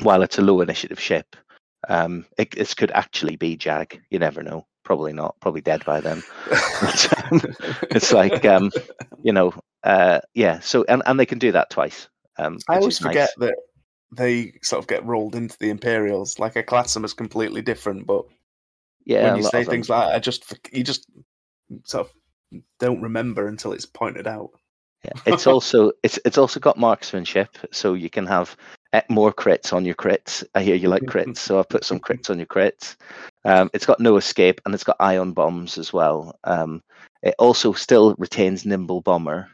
while it's a low initiative ship, um, it, it could actually be Jag. You never know. Probably not. Probably dead by then. But, um, it's like, um, you know, uh, yeah. So and, and they can do that twice. Um, I always forget nice. that they sort of get rolled into the Imperials. Like I class them as completely different, but yeah, when you say things like that, I just you just sort of don't remember until it's pointed out. Yeah, it's also it's it's also got marksmanship, so you can have more crits on your crits. I hear you like crits, so I've put some crits on your crits. Um, it's got no escape, and it's got ion bombs as well. Um, it also still retains nimble bomber,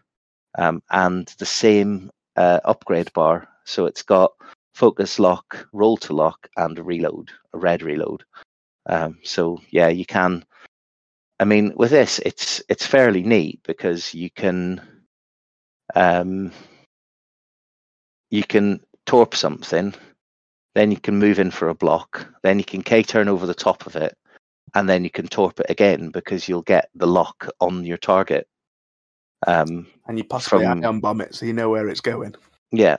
um, and the same uh, upgrade bar. So it's got focus lock, roll to lock, and reload, a red reload. Um, so yeah, you can. I mean, with this, it's it's fairly neat because you can, um, you can torp something. Then you can move in for a block. Then you can K-turn over the top of it, and then you can torp it again because you'll get the lock on your target. Um, and you possibly from, ion bomb it, so you know where it's going. Yeah.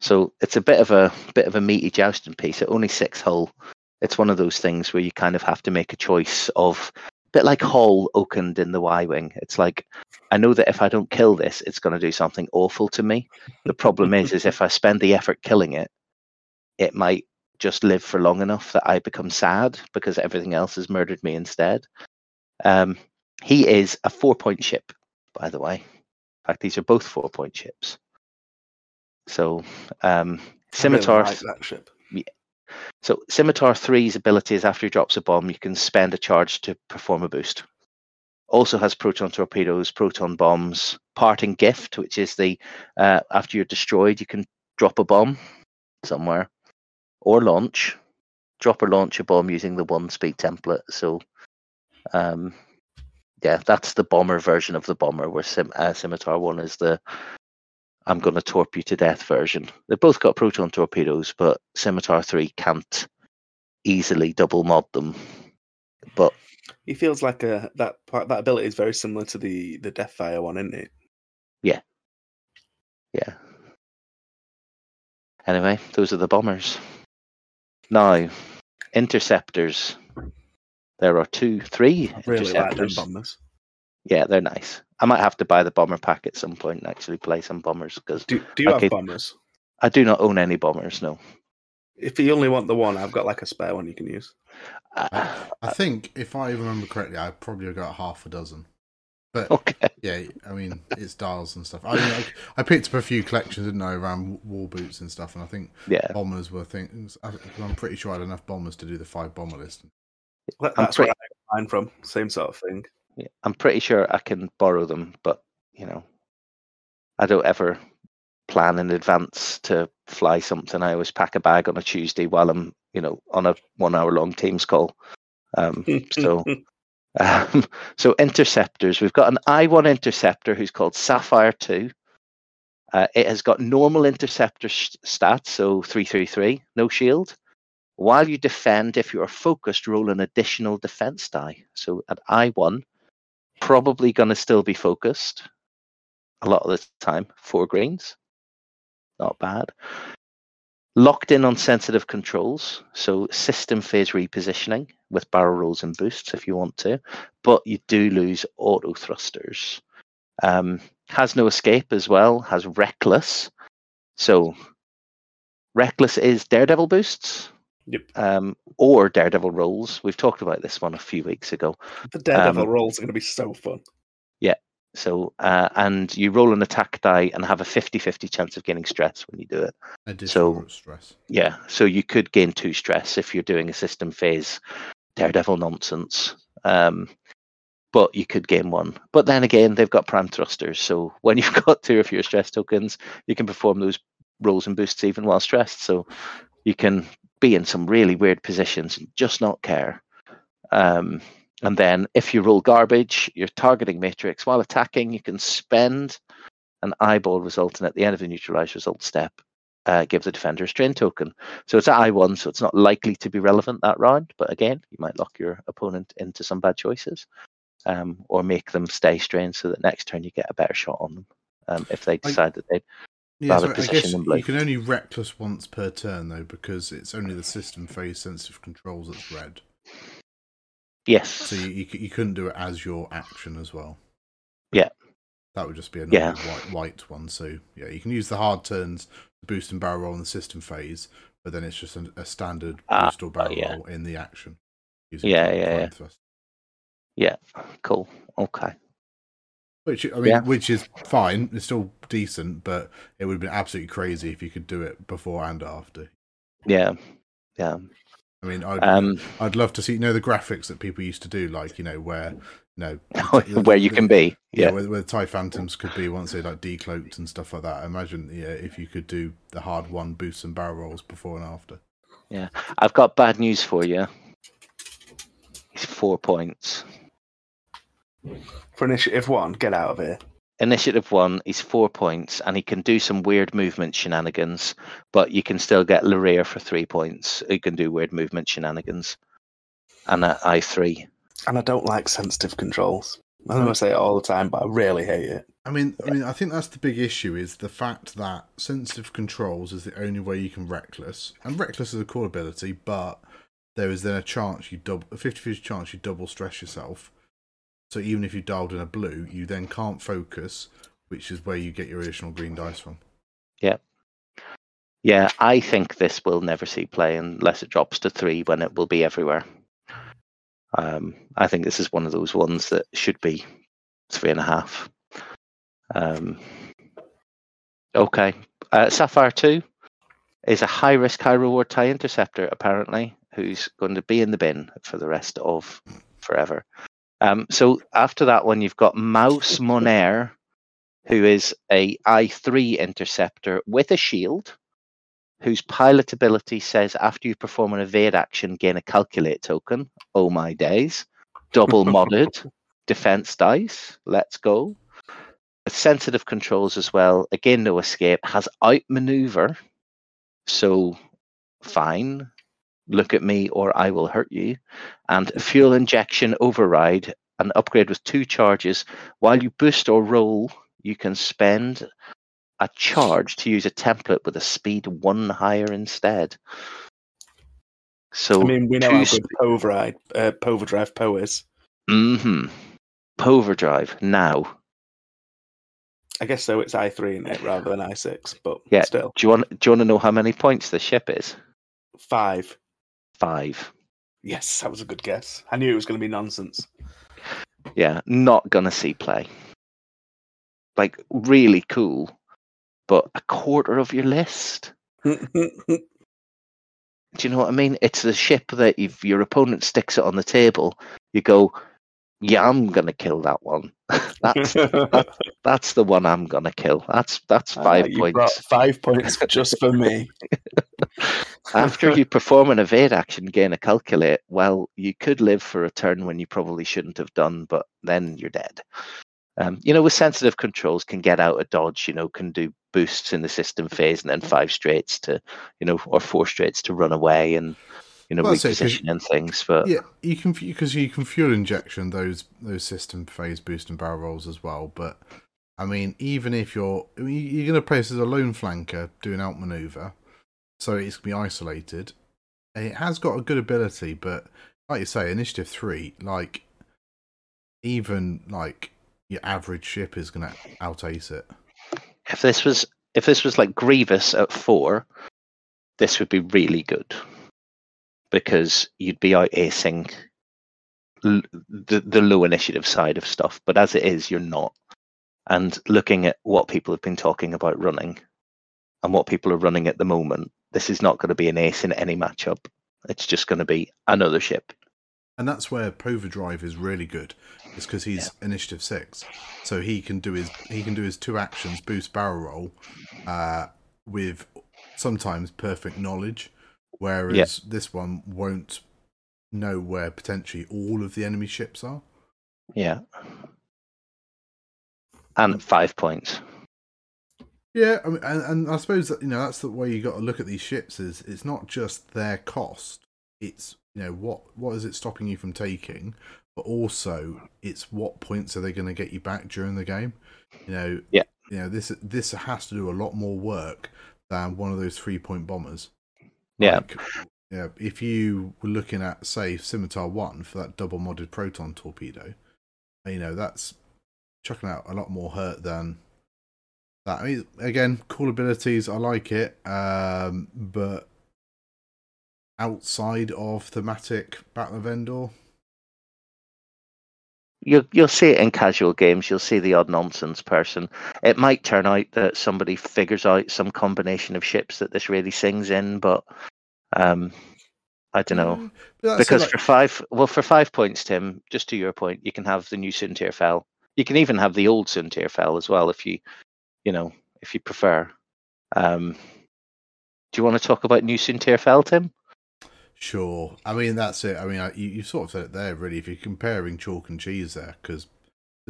So it's a bit of a bit of a meaty jousting piece. It's only six hull. It's one of those things where you kind of have to make a choice of, a bit like Hall Oakland in the Y-wing. It's like, I know that if I don't kill this, it's going to do something awful to me. The problem is, is if I spend the effort killing it, it might just live for long enough that I become sad because everything else has murdered me instead. Um, he is a four-point ship, by the way. In fact, these are both four-point ships. So, um, Scimitar. I really like that ship. Yeah. So, Scimitar three's ability is after he drops a bomb, you can spend a charge to perform a boost. Also has proton torpedoes, proton bombs, parting gift, which is the uh, after you're destroyed, you can drop a bomb somewhere. Or launch, drop or launch a bomb using the one speed template. So, um, yeah, that's the bomber version of the bomber, where Sim, uh, Scimitar one is the I'm going to torp you to death version. They've both got proton torpedoes, but Scimitar three can't easily double mod them. But he feels like a, that part, that ability is very similar to the, the Deathfire one, isn't it? Yeah. Yeah. Anyway, those are the bombers. Now, interceptors. There are two, three I really interceptors. Like bombers. Yeah, they're nice. I might have to buy the bomber pack at some point and actually play some bombers. Because do, do you I have could, bombers? I do not own any bombers, no. If you only want the one, I've got like a spare one you can use. Uh, I think, if I remember correctly, I probably got half a dozen. But okay. Yeah, I mean, it's dials and stuff. I, mean, I I picked up a few collections, didn't I, around war boots and stuff, and I think yeah. bombers were things. I'm pretty sure I had enough bombers to do the five bomber list. Well, that's pretty, where I got mine from, same sort of thing. Yeah, I'm pretty sure I can borrow them, but, you know, I don't ever plan in advance to fly something. I always pack a bag on a Tuesday while I'm, you know, on a one-hour-long Teams call. Um, so... Um, so interceptors, we've got an I one interceptor who's called Sapphire two. Uh, it has got normal interceptor sh- stats, so three three three, no shield. While you defend, if you are focused, roll an additional defense die. So at I one, probably going to still be focused a lot of the time. Four greens, not bad. Locked in on sensitive controls, so system phase repositioning with barrel rolls and boosts if you want to, but you do lose auto thrusters. Um, has no escape as well, has reckless. So reckless is daredevil boosts, yep. um, or daredevil rolls. We've talked about this one a few weeks ago. The daredevil um, rolls are going to be so fun. Yeah. So, uh, and you roll an attack die and have a fifty-fifty chance of gaining stress when you do it. Additional so, stress. Yeah, so you could gain two stress if you're doing a system phase daredevil nonsense, um, but you could gain one. But then again, they've got prime thrusters, so when you've got two of your stress tokens, you can perform those rolls and boosts even while stressed. So you can be in some really weird positions and just not care. Um, and then if you roll garbage, your targeting matrix while attacking, you can spend an eyeball result, and at the end of the neutralize result step, uh, give the defender a strain token. So it's at I one, so it's not likely to be relevant that round, but again, you might lock your opponent into some bad choices, um, or make them stay strained so that next turn you get a better shot on them, um, if they decide I... that they'd Yeah, so I guess you can only wreck plus once per turn, though, because it's only the system phase sensitive controls that's red. Yes. So you, you you couldn't do it as your action as well. Yeah. That would just be a yeah. white white one. So yeah, you can use the hard turns to boost and barrel roll in the system phase, but then it's just a, a standard uh, boost or barrel uh, yeah. roll in the action. Yeah, yeah, yeah. Thrust. Yeah. Cool. Okay. Which I mean, yeah. which is fine. It's still decent, but it would have been absolutely crazy if you could do it before and after. Yeah, yeah. I mean, I'd, um, I'd love to see. You know, the graphics that people used to do, like you know, where you know where you the, can be. Yeah, yeah, where, where the TIE Phantoms could be once they like decloaked and stuff like that. I imagine, yeah, if you could do the hard one boosts and barrel rolls before and after. Yeah, I've got bad news for you. It's four points. For initiative one, get out of here. Initiative one is four points, and he can do some weird movement shenanigans, but you can still get Lareer for three points. He can do weird movement shenanigans, and at I three. And I don't like sensitive controls. I don't want to say it all the time, but I really hate it. I mean, I mean, I think that's the big issue, is the fact that sensitive controls is the only way you can reckless, and reckless is a cool ability, but there is then a chance you double, a fifty-fifty chance you double stress yourself. So even if you dialed in a blue, you then can't focus, which is where you get your additional green dice from. Yeah. Yeah, I think this will never see play unless it drops to three, when it will be everywhere. Um, I think this is one of those ones that should be three and a half. Um, okay. Uh, Sapphire two is a high-risk, high-reward TIE Interceptor, apparently, who's going to be in the bin for the rest of forever. Um, so after that one, you've got Maus Monair, who is a I three interceptor with a shield, whose pilot ability says after you perform an evade action, gain a calculate token. Oh my days. Double modded. Defense dice. Let's go. With sensitive controls as well. Again, no escape. Has outmaneuver. So fine. Look at me or I will hurt you, and fuel injection override, an upgrade with two charges. While you boost or roll, you can spend a charge to use a template with a speed one higher instead. So I mean, we know how good Poverdrive, uh, Poverdrive Po is. Mm-hmm. Poverdrive, now. I guess so, it's I three in it rather than I six, but yeah. Still. Do you want, do you want to know how many points the ship is? Five. Five. Yes, that was a good guess. I knew it was going to be nonsense. Yeah, not going to see play. Like, really cool, but a quarter of your list? Do you know what I mean? It's the ship that if your opponent sticks it on the table, you go, yeah, I'm going to kill that one. That's that, that's the one I'm going to kill. That's that's five uh, points. Five points just for me. After you perform an evade action, gain a calculate. Well, you could live for a turn when you probably shouldn't have done, but then you're dead. Um, you know, with sensitive controls, can get out of dodge, you know, can do boosts in the system phase and then five straights to, you know, or four straights to run away and, you know, well, reposition and things. But yeah, you can, because you can fuel injection those those system phase boost and barrel rolls as well. But I mean, even if you're I mean, you're going to play this as a lone flanker doing outmaneuver. So it's going to be isolated. It has got a good ability, but like you say, Initiative three, like, even, like, your average ship is going to out-ace it. If this was, if this was like Grievous at four, this would be really good. Because you'd be out-acing l- the, the low initiative side of stuff. But as it is, you're not. And looking at what people have been talking about running, and what people are running at the moment, this is not going to be an ace in any matchup. It's just going to be another ship. And that's where Poverdrive is really good. It's because he's yeah. initiative six, so he can do his he can do his two actions, boost barrel roll, uh, with sometimes perfect knowledge. whereas yep. this one won't know where potentially all of the enemy ships are. Yeah. And five points. Yeah, I mean, and, and I suppose that, you know, that's the way you got to look at these ships. Is it's not just their cost; it's, you know, what what is it stopping you from taking, but also it's what points are they going to get you back during the game. You know, yeah, you know, this this has to do a lot more work than one of those three point bombers. Yeah, like, yeah. You know, if you were looking at, say, Scimitar one for that double modded proton torpedo, you know, that's chucking out a lot more hurt than that. I mean, again, cool abilities, I like it, um, but outside of thematic Battle of Endor, you'll you'll see it in casual games. You'll see the odd nonsense person. It might turn out that somebody figures out some combination of ships that this really sings in, but um, I don't know. Mm, because like... for five, well, for five points, Tim, just to your point, you can have the new Suntir Fell. You can even have the old Suntir Fell as well, if you, you know, if you prefer. Um, do you want to talk about new Suntir Fell, Tim? Sure. I mean, that's it. I mean, I, you, you sort of said it there, really, if you're comparing chalk and cheese there, because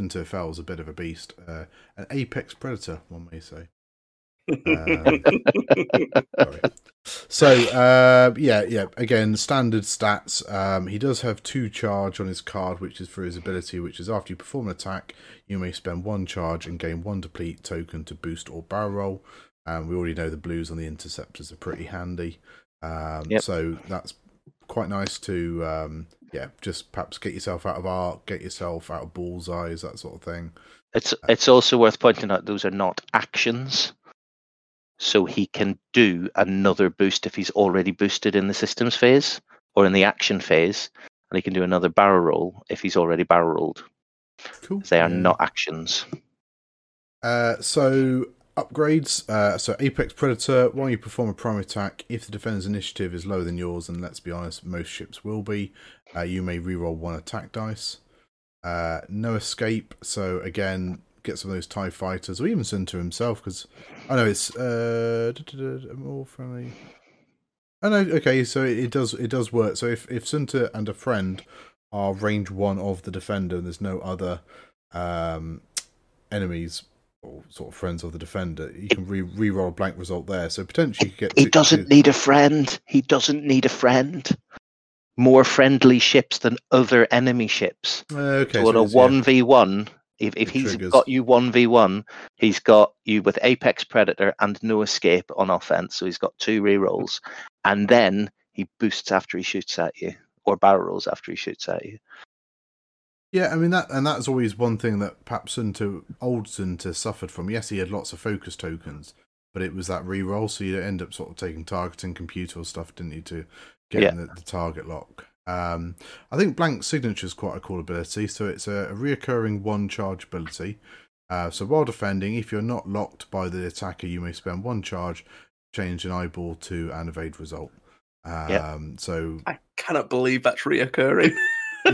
Suntir Fell is a bit of a beast. Uh, an apex predator, one may say. Uh, sorry. So, uh, yeah, yeah. Again, standard stats. Um, he does have two charge on his card, which is for his ability, which is after you perform an attack, you may spend one charge and gain one deplete token to boost or barrel roll. And um, we already know the blues on the interceptors are pretty handy. Um, yep. So that's quite nice to, um, yeah, just perhaps get yourself out of arc, get yourself out of bullseyes, that sort of thing. It's uh, it's also worth pointing out those are not actions. So he can do another boost if he's already boosted in the systems phase or in the action phase, and he can do another barrel roll if he's already barrel rolled. Cool. They are not actions. Uh, so upgrades. Uh, so Apex Predator, while you perform a prime attack, if the defender's initiative is lower than yours, and let's be honest, most ships will be, uh, you may reroll one attack dice. Uh, no escape. So again, get some of those TIE fighters, or even Suntir himself, because I know it's uh, more friendly. I know, okay, so it, it does it does work. So if, if Suntir and a friend are range one of the defender, and there's no other um, enemies or sort of friends of the defender, you can re- re-roll a blank result there. So potentially you could get... He doesn't need a friend. He doesn't need a friend. More friendly ships than other enemy ships. Uh, okay, so, so on a one v one... If if he's got you one v one, he's got you with Apex Predator and No Escape on offense, so he's got two rerolls, and then he boosts after he shoots at you, or barrel rolls after he shoots at you. Yeah, I mean, that, and that's always one thing that perhaps Suntir, old Suntir suffered from. Yes, he had lots of focus tokens, but it was that reroll, so you'd end up sort of taking targeting computer stuff, didn't you, to get yeah. in the, the target lock. Um, I think Blank Signature is quite a cool ability, so it's a, a reoccurring one charge ability. Uh, so while defending, if you're not locked by the attacker, you may spend one charge, change an eyeball to an evade result. Um, yeah. So I cannot believe that's reoccurring.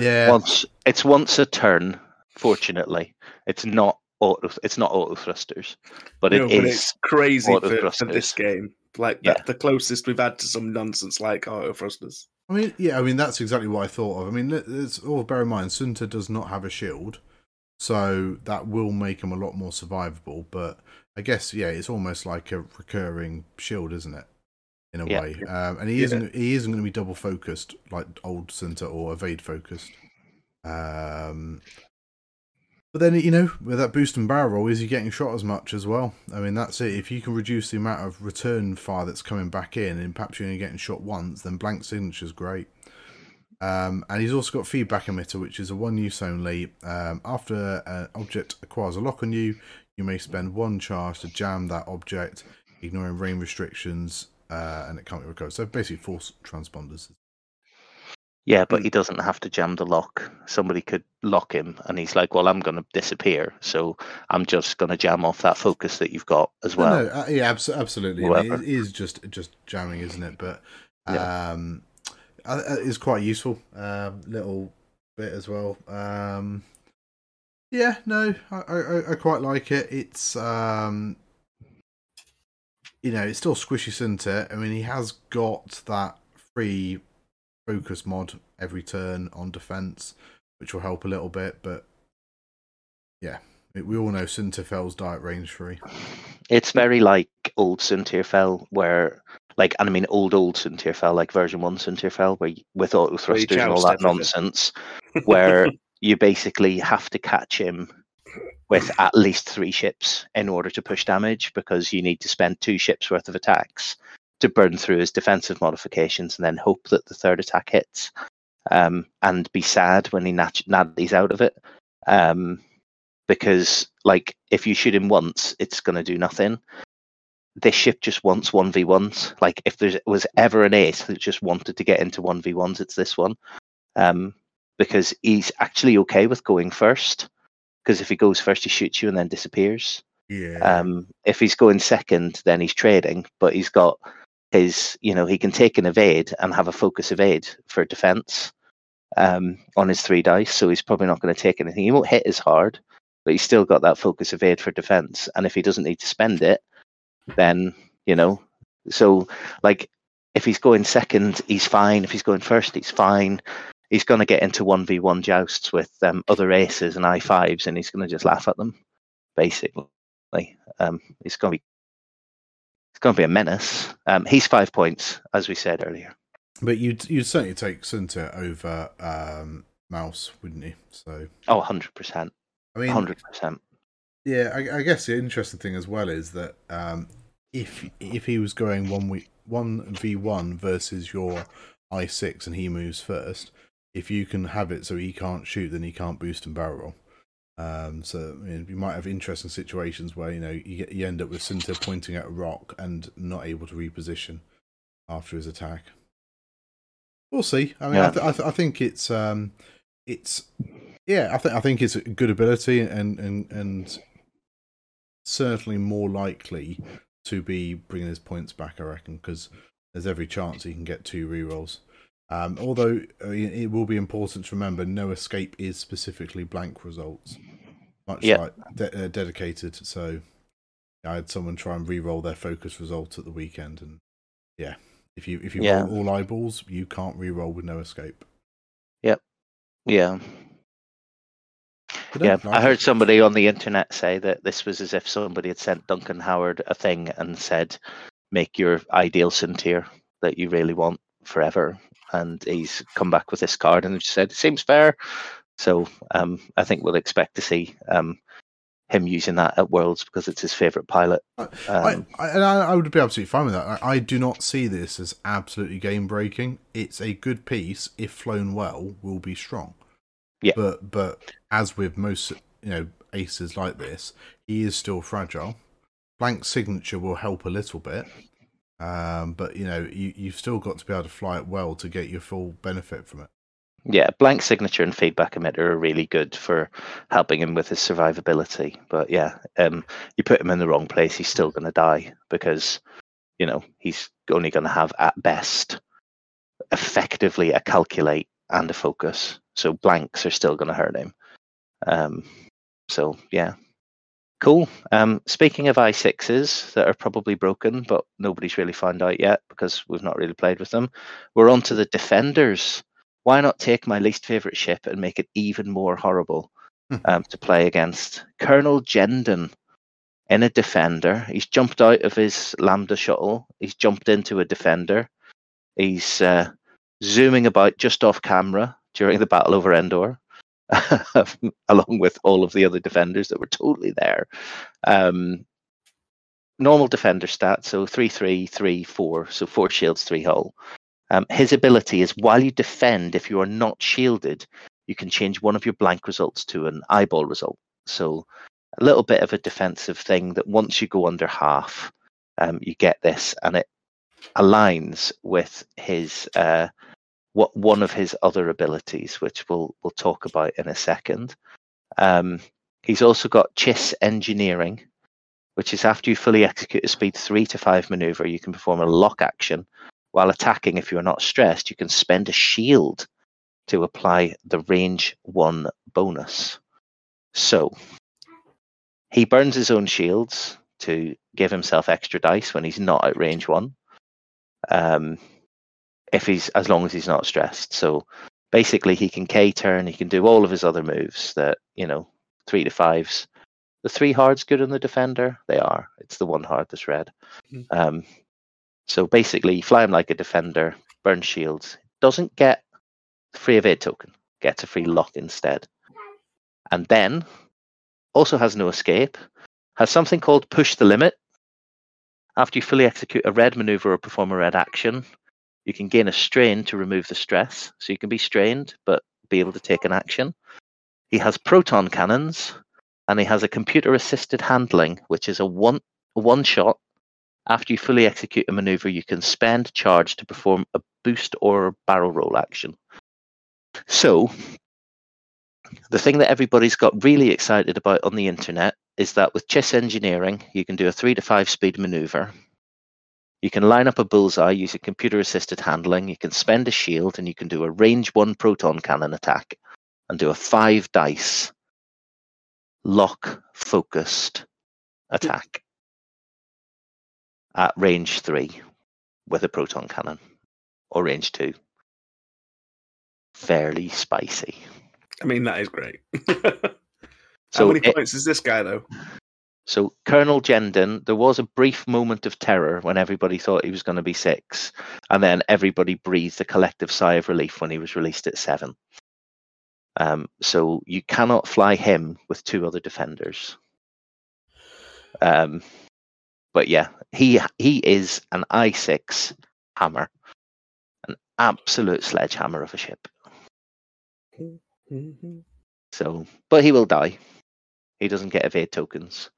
Yeah, once, it's once a turn. Fortunately, it's not auto. It's not auto thrusters, but no, it but is it's crazy for, for this game. Like yeah. the, the closest we've had to some nonsense like auto thrusters. I mean, yeah, I mean, that's exactly what I thought of. I mean, let's all bear in mind, Suntir does not have a shield, so that will make him a lot more survivable, but I guess, yeah, it's almost like a recurring shield, isn't it? In a yeah. way. Um, and he yeah. isn't he isn't going to be double focused like old Suntir or evade focused. Um, but then, you know, with that boost and barrel roll, is he getting shot as much as well? I mean, that's it. If you can reduce the amount of return fire that's coming back in, and perhaps you're only getting shot once, then Blank Signature's great. Um, and he's also got Feedback Emitter, which is a one-use only. Um, after an object acquires a lock on you, you may spend one charge to jam that object, ignoring rain restrictions, uh, and it can't be recovered. So basically, force transponders. Yeah, but he doesn't have to jam the lock. Somebody could lock him, and he's like, well, I'm going to disappear, so I'm just going to jam off that focus that you've got as well. No, no, uh, yeah, abs- absolutely. I mean, it is just just jamming, isn't it? But um, yeah. it's quite useful, um, little bit as well. Um, yeah, no, I, I, I quite like it. It's, um, you know, it's still squishy, Suntir. I mean, he has got that free focus mod every turn on defense, which will help a little bit, but yeah, it, we all know Sinterfell's diet range free. It's very like old Sinterfell, where like, and I mean old old Sinterfell, like version one Sinterfell, where you, with auto thrusters and all that nonsense, where you basically have to catch him with at least three ships in order to push damage, because you need to spend two ships worth of attacks to burn through his defensive modifications and then hope that the third attack hits, um, and be sad when he nat- naddies out of it. Um, because like, if you shoot him once, it's going to do nothing. This ship just wants one v ones. Like, if there was ever an ace that just wanted to get into one v ones, it's this one. Um, because he's actually okay with going first. Because if he goes first, he shoots you and then disappears. Yeah. Um, if he's going second, then he's trading, but he's got his, you know, he can take an evade and have a focus evade for defense um, on his three dice. So he's probably not going to take anything. He won't hit as hard, but he's still got that focus evade for defense. And if he doesn't need to spend it, then, you know, so like if he's going second, he's fine. If he's going first, he's fine. He's going to get into one v one jousts with um, other aces and I fives, and he's going to just laugh at them, basically. Um, it's going to be it's going to be a menace. Um, he's five points, as we said earlier. But you'd, you'd certainly take Sunter over um, Mouse, wouldn't you? So oh, one hundred percent. I mean, one hundred percent. Yeah, I, I guess the interesting thing as well is that um, if if he was going one v one versus your I six and he moves first, if you can have it so he can't shoot, then he can't boost and barrel roll. Um, so I mean, you might have interesting situations where, you know, you, get, you end up with Sinter pointing at a rock and not able to reposition after his attack. We'll see. I mean, yeah. I, th- I, th- I think it's um, it's yeah, I think I think it's a good ability, and and and certainly more likely to be bringing his points back, I reckon, because there's every chance he can get two rerolls. Um, although uh, it will be important to remember, No Escape is specifically blank results, much yeah. like de- uh, Dedicated. So I had someone try and re-roll their focus result at the weekend, and yeah, if you if you yeah. roll all eyeballs, you can't re-roll with No Escape. Yep. Yeah. I yeah. Like I heard it. Somebody on the internet say that this was as if somebody had sent Duncan Howard a thing and said, "Make your ideal Sintier that you really want forever," and he's come back with this card and just said it seems fair. So um I think we'll expect to see um him using that at Worlds, because it's his favorite pilot. um, I, I, and I, I would be absolutely fine with that. I, I do not see this as absolutely game breaking. It's a good piece. If flown well, will be strong. Yeah, but but as with most, you know, aces like this, he is still fragile. Blank signature will help a little bit. Um, but, you know, you, you've still got to be able to fly it well to get your full benefit from it. Yeah, blank signature and feedback emitter are really good for helping him with his survivability. But, yeah, um, you put him in the wrong place, he's still going to die, because, you know, he's only going to have, at best, effectively a calculate and a focus. So blanks are still going to hurt him. Um, so, yeah. Cool. Um, speaking of I sixes that are probably broken, but nobody's really found out yet because we've not really played with them, we're on to the Defenders. Why not take my least favourite ship and make it even more horrible um, to play against? Colonel Jendon in a Defender. He's jumped out of his Lambda shuttle. He's jumped into a Defender. He's uh, zooming about just off camera during the Battle Over Endor. Along with all of the other Defenders that were totally there. Um, normal Defender stats, so three, three, three, four, so four shields, three hull. Um, his ability is, while you defend, if you are not shielded, you can change one of your blank results to an eyeball result. So a little bit of a defensive thing that once you go under half, um, you get this, and it aligns with his... Uh, What one of his other abilities, which we'll we'll talk about in a second. Um, he's also got Chiss Engineering, which is after you fully execute a speed three to five maneuver, you can perform a lock action while attacking. If you are not stressed, you can spend a shield to apply the range one bonus. So he burns his own shields to give himself extra dice when he's not at range one. Um, if he's as long as he's not stressed. So basically, he can K turn, he can do all of his other moves that, you know, three to fives. The three hard's good on the defender. They are. It's the one hard that's red. Mm-hmm. Um, so basically, fly him like a defender, burn shields. Doesn't get a free evade token. Gets a free lock instead. And then, also has no escape. Has something called push the limit. After you fully execute a red maneuver or perform a red action, you can gain a strain to remove the stress. So you can be strained, but be able to take an action. He has proton cannons. And he has a computer-assisted handling, which is a one a one shot. After you fully execute a maneuver, you can spend charge to perform a boost or a barrel roll action. So, the thing that everybody's got really excited about on the internet is that with Chess Engineering, you can do a three to five speed maneuver. You can line up a bullseye using computer-assisted handling. You can spend a shield, and you can do a range one proton cannon attack, and do a five dice. Lock focused attack at range three with a proton cannon or range two. Fairly spicy. I mean, that is great. So how many it, points is this guy though? So Colonel Jendon, there was a brief moment of terror when everybody thought he was going to be six, and then everybody breathed a collective sigh of relief when he was released at seven. Um, so you cannot fly him with two other defenders. Um, but yeah, he he is an I six hammer. An absolute sledgehammer of a ship. Mm-hmm. So, but he will die. He doesn't get evade tokens.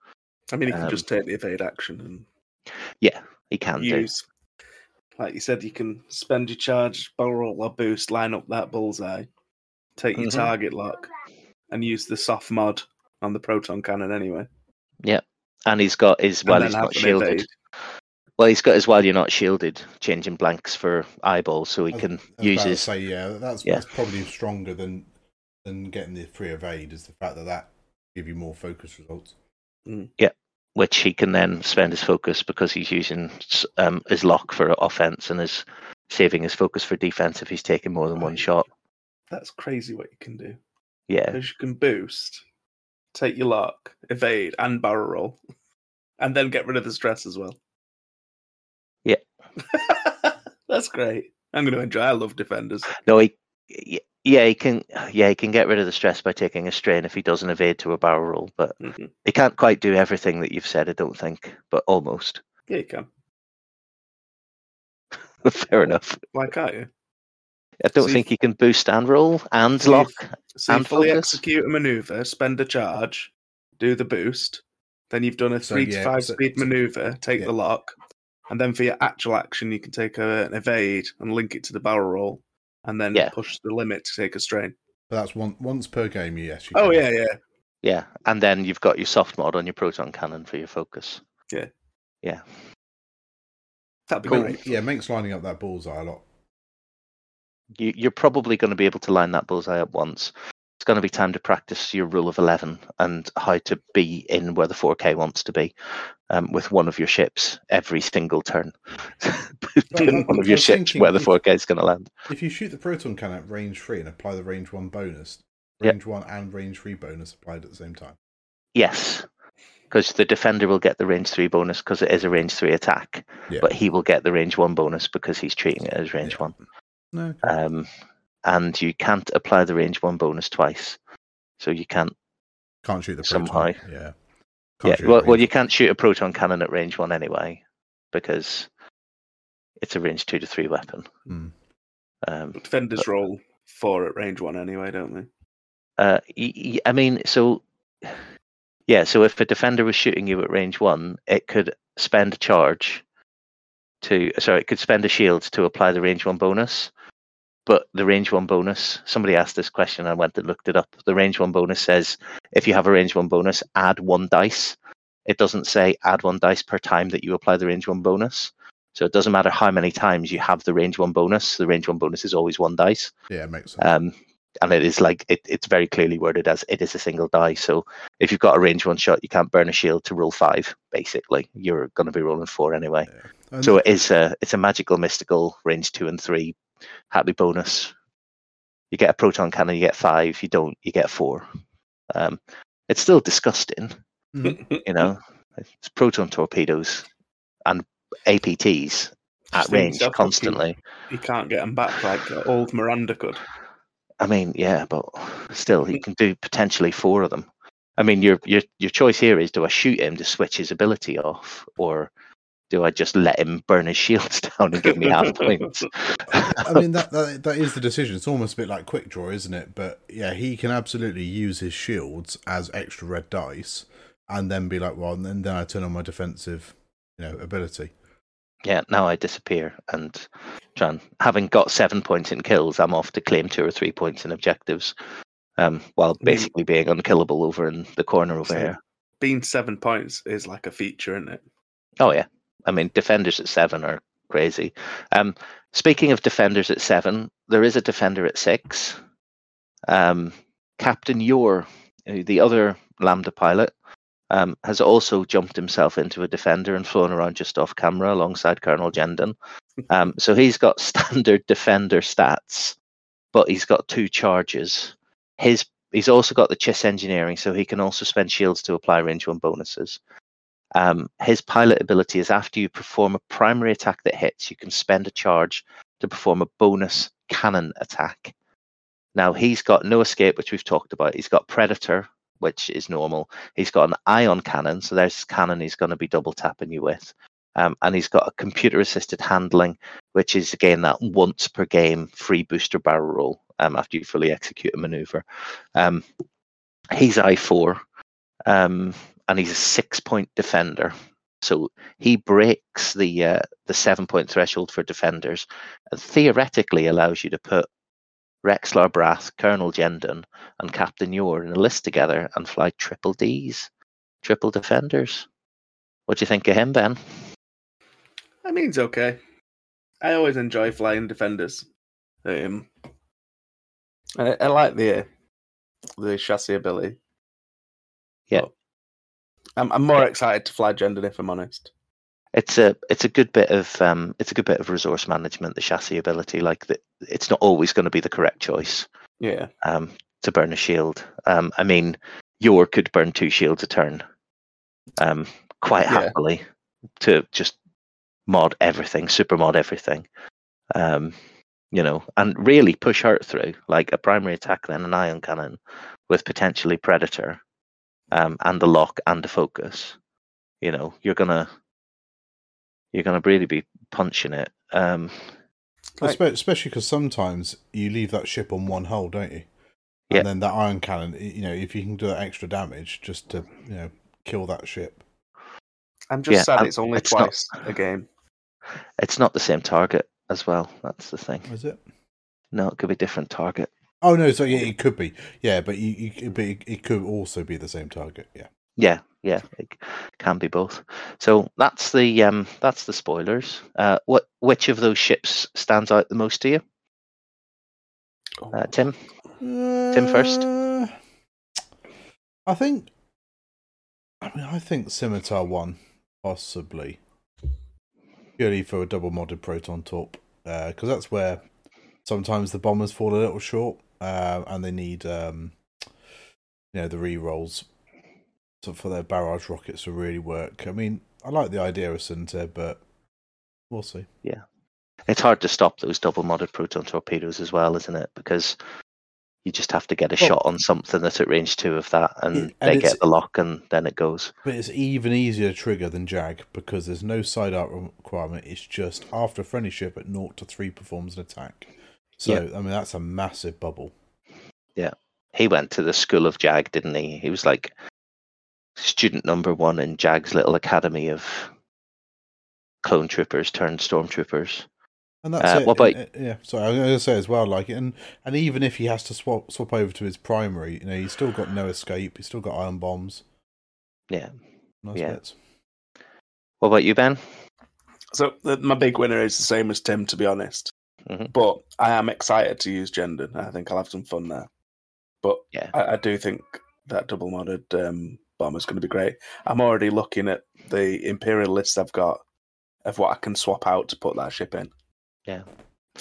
I mean, he can um, just take the evade action. And yeah, he can use, do. Like you said, you can spend your charge, barrel roll or boost, line up that bullseye. Take your mm-hmm. target lock and use the soft mod on the proton cannon anyway. Yeah, and he's got his while well, he's not shielded. Evade. Well, he's got his while well, you're not shielded, changing blanks for eyeballs, so he I, can I use his. Say, yeah, that's, yeah, that's probably stronger than than getting the free evade is the fact that that give you more focus results. Mm. Yeah, which he can then spend his focus because he's using um, his lock for offense and is saving his focus for defense if he's taking more than right. one shot. That's crazy what you can do. Yeah. Because you can boost, take your lock, evade, and barrel roll, and then get rid of the stress as well. Yeah. That's great. I'm going to enjoy. I love defenders. No, he, yeah, he can, yeah, he can get rid of the stress by taking a strain if he doesn't evade to a barrel roll, but mm-hmm. he can't quite do everything that you've said, I don't think, but almost. Yeah, he can. Fair enough. Why can't you? I don't so think he can boost and roll and so lock so and fully focus. Execute a maneuver, spend a charge, do the boost. Then you've done a three so, yeah, to five so, speed so, maneuver, take yeah. the lock, and then for your actual action, you can take a, an evade and link it to the barrel roll, and then yeah. push the limit to take a strain. But that's one once per game, yes. You oh yeah, yeah, yeah. And then you've got your soft mod on your proton cannon for your focus. Yeah, yeah. That'd be cool. Great. Yeah, makes lining up that bullseye a lot. You, you're probably going to be able to line that bullseye up once. It's going to be time to practice your rule of eleven and how to be in where the four K wants to be um, with one of your ships every single turn. in one of your ships where the four K is going to land. If you shoot the proton cannon at range three and apply the range one bonus, range yep. one and range three bonus applied at the same time. Yes, because the defender will get the range three bonus because it is a range three attack, yep. but he will get the range one bonus because he's treating it as range yep. one. No. Um, and you can't apply the range one bonus twice, so you can't can't shoot the proton. Somehow. Yeah, can't yeah. Well, well, you can't shoot a proton cannon at range one anyway because it's a range two to three weapon. Mm. Um, Defenders but, roll four at range one anyway, don't they? Uh, I mean, so yeah. So if a defender was shooting you at range one, it could spend a charge. To, sorry, it could spend a shield to apply the range one bonus, but the range one bonus, somebody asked this question, I went and looked it up. The range one bonus says, if you have a range one bonus, add one dice. It doesn't say add one dice per time that you apply the range one bonus. So it doesn't matter how many times you have the range one bonus. The range one bonus is always one dice. Yeah, it makes sense. Um, and it is like, it, it's very clearly worded as it is a single die. So if you've got a range one shot, you can't burn a shield to roll five, basically. You're going to be rolling four anyway. Yeah. And so it is a, it's a magical, mystical range two and three happy bonus. You get a proton cannon, you get five. You don't, you get four. Um, it's still disgusting, you know. It's proton torpedoes and A P Ts at range constantly. You can't get them back like old Miranda could. I mean, yeah, but still, you can do potentially four of them. I mean, your your your choice here is: do I shoot him to switch his ability off, or do I just let him burn his shields down and give me half points? I mean, that, that that is the decision. It's almost a bit like Quick Draw, isn't it? But yeah, he can absolutely use his shields as extra red dice, and then be like, well, and then, then I turn on my defensive, you know, ability. Yeah, now I disappear and try and, having got seven points in kills, I'm off to claim two or three points in objectives. Um, while basically being unkillable over in the corner over so here. Being seven points is like a feature, isn't it? Oh, yeah. I mean, defenders at seven are crazy. Um, speaking of defenders at seven, there is a defender at six. Um, Captain Yor, the other Lambda pilot, um, has also jumped himself into a defender and flown around just off camera alongside Colonel Jendon. Um, so he's got standard defender stats, but he's got two charges. His he's also got the Chiss engineering, so he can also spend shields to apply range one bonuses. Um, his pilot ability is: after you perform a primary attack that hits, you can spend a charge to perform a bonus cannon attack. Now he's got No Escape, which we've talked about. He's got Predator, which is normal. He's got an ion cannon, so there's cannon he's going to be double tapping you with, um, and he's got a computer assisted handling, which is again that once per game free booster barrel roll. Um, after you fully execute a maneuver. Um, he's I four, um, and he's a six-point defender. So he breaks the uh, the seven-point threshold for defenders and theoretically allows you to put Rexlar Brath, Colonel Jendon, and Captain Yor in a list together and fly triple Ds, triple defenders. What do you think of him, Ben? I mean, it's okay. I always enjoy flying defenders. Um I, I like the the chassis ability. Yeah, but I'm I'm more excited to fly Jendon, if I'm honest. It's a it's a good bit of um it's a good bit of resource management. The chassis ability, like the, it's not always going to be the correct choice. Yeah. Um, to burn a shield. Um, I mean, Yor could burn two shields a turn. Um, quite happily yeah. to just mod everything, super mod everything. Um. You know, and really push her through, like a primary attack, then an ion cannon with potentially Predator, um, and the lock and the focus. You know, you're gonna you're gonna really be punching it. Um, like, especially because sometimes you leave that ship on one hull, don't you? And yeah. Then that ion cannon, you know, if you can do that extra damage just to, you know, kill that ship. I'm just yeah, sad I'm, it's only it's twice not, a game. It's not the same target. As well, that's the thing. Is it? No, it could be different target. Oh no, so yeah, it could be. Yeah, but you, you but it could also be the same target. Yeah. Yeah, yeah, it can be both. So that's the um, that's the spoilers. Uh, what which of those ships stands out the most to you? Uh, Tim, uh, Tim first. I think. I mean, I think Scimitar one possibly. Purely for a double-modded proton torp, because uh, that's where sometimes the bombers fall a little short, uh, and they need, um, you know, the re-rolls to, for their barrage rockets to really work. I mean, I like the idea of Sinter, but we'll see. Yeah, it's hard to stop those double-modded proton torpedoes as well, isn't it? Because you just have to get a well, shot on something that's at range two of that, and, and they get the lock, and then it goes. But it's even easier to trigger than Jag, because there's no side art requirement. It's just after a friendly ship at naught to three performs an attack. So, yeah. I mean, that's a massive bubble. Yeah. He went to the school of Jag, didn't he? He was like student number one in Jag's little academy of clone troopers turned stormtroopers. And that's uh, it. What about... and, uh, yeah, sorry, I was going to say as well, like, and and even if he has to swap swap over to his primary, you know, he's still got No Escape, he's still got ion bombs. Yeah, nice yeah. Bits. What about you, Ben? So the, my big winner is the same as Tim, to be honest. Mm-hmm. But I am excited to use Jendon. I think I'll have some fun there. But yeah. I, I do think that double modded um, bomber is going to be great. I'm already looking at the Imperial list I've got of what I can swap out to put that ship in. Yeah,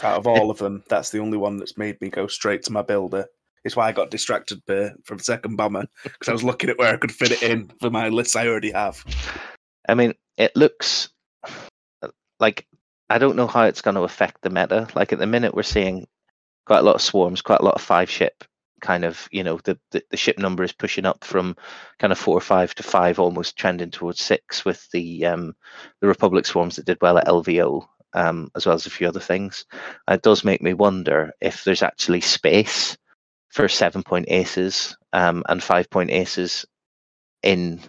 Out of all of them, that's the only one that's made me go straight to my builder. It's why I got distracted from second bomber, because I was looking at where I could fit it in for my lists I already have. I mean, it looks like, I don't know how it's going to affect the meta. Like, at the minute, we're seeing quite a lot of swarms, quite a lot of five ship kind of, you know, the, the, the ship number is pushing up from kind of four or five to five, almost trending towards six with the um, the Republic swarms that did well at L V O. Um, as well as a few other things. It does make me wonder if there's actually space for seven-point aces um, and five-point aces in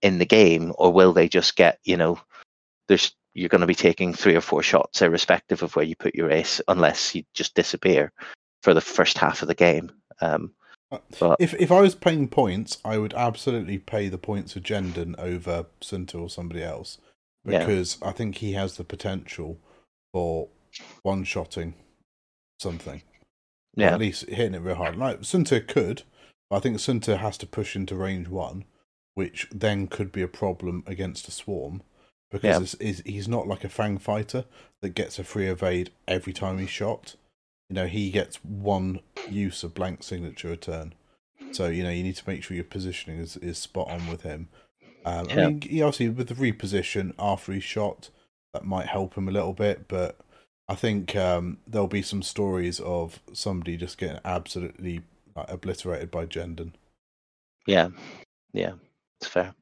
in the game, or will they just get, you know, there's you're going to be taking three or four shots irrespective of where you put your ace, unless you just disappear for the first half of the game. Um, but... If if I was paying points, I would absolutely pay the points for Jendon over Sunta or somebody else, because yeah. I think he has the potential for one-shotting something. Yeah. At least hitting it real hard. Like, Sunta could, but I think Sunta has to push into range one, which then could be a problem against a swarm, because yeah. it's, it's, he's not like a Fang fighter that gets a free evade every time he's shot. You know, he gets one use of blank signature a turn. So, you know, you need to make sure your positioning is, is spot on with him. Um, yeah. I mean, he obviously, with the reposition after he's shot, that might help him a little bit, but I think um, there'll be some stories of somebody just getting absolutely like, obliterated by Jendon. Yeah, yeah, it's fair.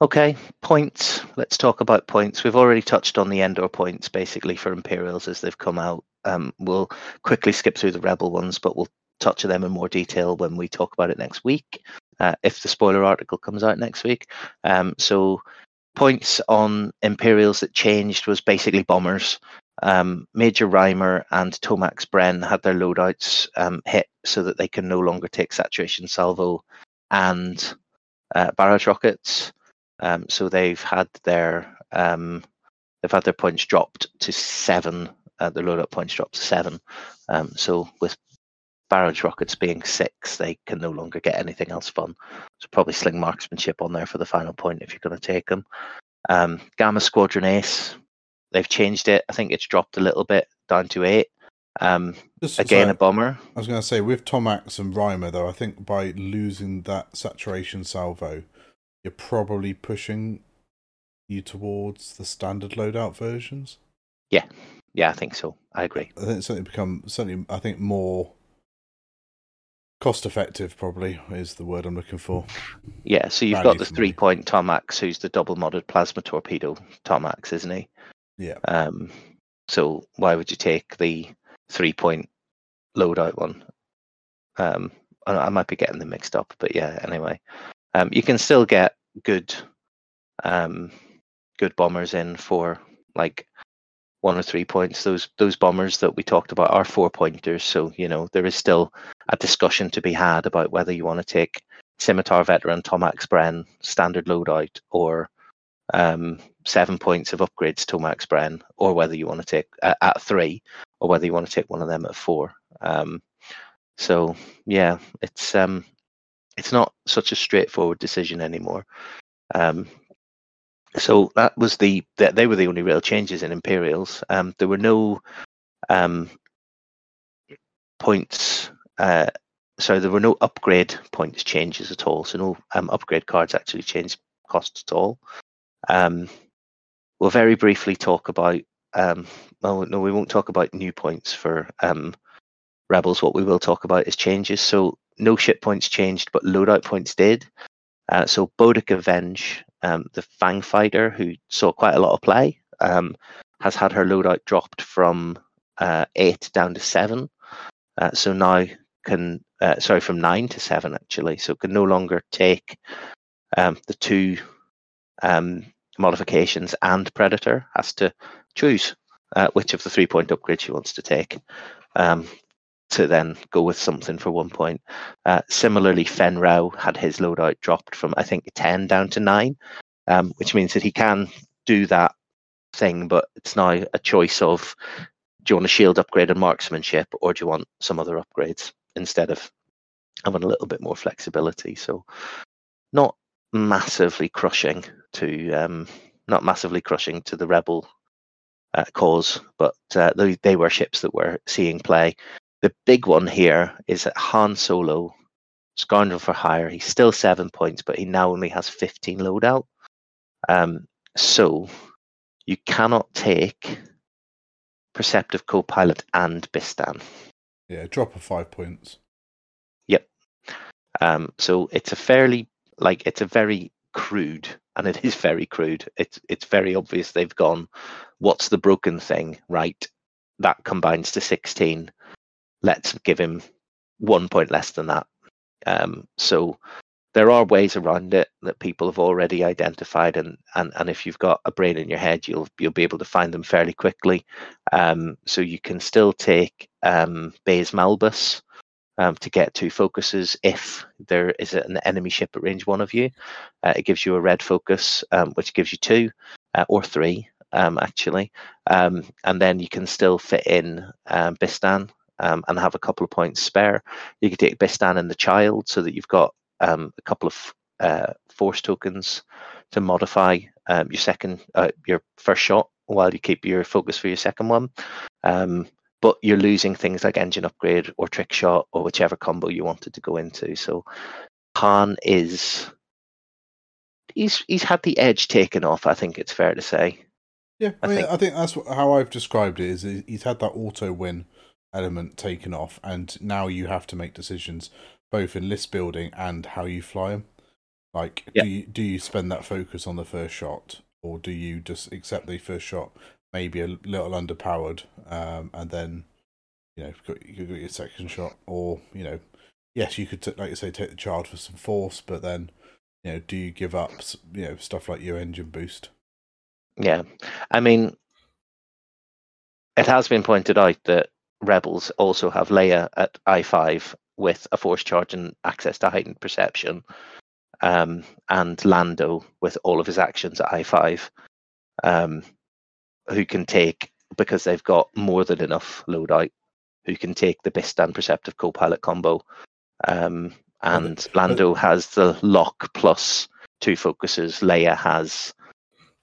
Okay, points. Let's talk about points. We've already touched on the Endor points, basically, for Imperials as they've come out. Um, we'll quickly skip through the Rebel ones, but we'll touch on them in more detail when we talk about it next week. Uh, if the spoiler article comes out next week. Um, so points on Imperials that changed was basically bombers. Um, Major Reimer and Tomax Bren had their loadouts um, hit so that they can no longer take saturation salvo and uh, barrage rockets. Um, so they've had their um, they've had their points dropped to seven. Uh, their loadout points dropped to seven. Um, so with barrage rockets being six, they can no longer get anything else fun. So probably sling marksmanship on there for the final point if you're going to take them. Um, Gamma Squadron Ace, they've changed it. I think it's dropped a little bit down to eight. Um, Just, again, sorry, a bomber. I was going to say, with Tomax and Reimer, though, I think by losing that saturation salvo, you're probably pushing you towards the standard loadout versions. Yeah, yeah, I think so. I agree. I think it's certainly become, certainly, I think more cost effective, probably, is the word I'm looking for. Yeah, so you've Value got the three point Tomax, who's the double modded plasma torpedo Tomax, isn't he? Yeah. Um, so why would you take the three point loadout one? Um, I might be getting them mixed up, but yeah, anyway. Um, you can still get good, um, good bombers in for like one or three points. Those those bombers that we talked about are four pointers, so you know there is still a discussion to be had about whether you want to take Scimitar Veteran, Tomax Bren, standard loadout, or um, seven points of upgrades Tomax Bren, or whether you want to take uh, at three, or whether you want to take one of them at four. Um, so yeah, it's um, it's not such a straightforward decision anymore. Um, So that was the that they were the only real changes in Imperials. Um, there were no um, points. Uh, sorry, there were no upgrade points changes at all. So no um, upgrade cards actually changed cost at all. Um, we'll very briefly talk about. Um, well, no, we won't talk about new points for um, Rebels. What we will talk about is changes. So no ship points changed, but loadout points did. Uh, so Bodica Venge, Um, the Fang fighter, who saw quite a lot of play, um, has had her loadout dropped from uh, eight down to seven. Uh, so now can, uh, sorry, from nine to seven actually. So can no longer take um, the two um, modifications and Predator. Has to choose uh, which of the three point upgrades she wants to take um, to then go with something for one point. Uh, similarly, Fen Rao had his loadout dropped from, I think, ten down to nine, um, which means that he can do that thing, but it's now a choice of, do you want a shield upgrade and marksmanship, or do you want some other upgrades instead of having a little bit more flexibility? So not massively crushing to, um, not massively crushing to the Rebel uh, cause, but uh, they, they were ships that were seeing play. The big one here is that Han Solo, Scoundrel for Hire, he's still seven points, but he now only has fifteen loadout. Um, so you cannot take Perceptive Co-Pilot and Bistan. Yeah, drop of five points. Yep. Um, so it's a fairly, like, it's a very crude, and it is very crude. It's it's very obvious they've gone, what's the broken thing? Right, that combines to sixteen. Let's give him one point less than that. Um, so there are ways around it that people have already identified, and and and if you've got a brain in your head, you'll you'll be able to find them fairly quickly. Um, so you can still take um, Baze Malbus um, to get two focuses if there is an enemy ship at range one of you. Uh, it gives you a red focus, um, which gives you two uh, or three um, actually, um, and then you can still fit in um, Bistan. Um, and have a couple of points spare. You can take Bistan and the Child so that you've got um, a couple of uh, force tokens to modify um, your second, uh, your first shot while you keep your focus for your second one. Um, but you're losing things like engine upgrade or trick shot or whichever combo you wanted to go into. So Han is he's he's had the edge taken off. I think it's fair to say. Yeah, I, I, mean, think. I think that's how I've described it. Is he's had that auto win element taken off, and now you have to make decisions both in list building and how you fly them. Like, yep. do you do you spend that focus on the first shot, or do you just accept the first shot, maybe a little underpowered, um, and then you know you got your second shot, or you know, yes, you could t- like you say take the Child for some force, but then you know, do you give up you know stuff like your engine boost? Yeah, I mean, it has been pointed out that Rebels also have Leia at I five with a force charge and access to heightened perception, um, and Lando with all of his actions at I five, um, who can take, because they've got more than enough loadout, who can take the Bistan Perceptive Co-Pilot combo, um, and Lando has the lock plus two focuses. Leia has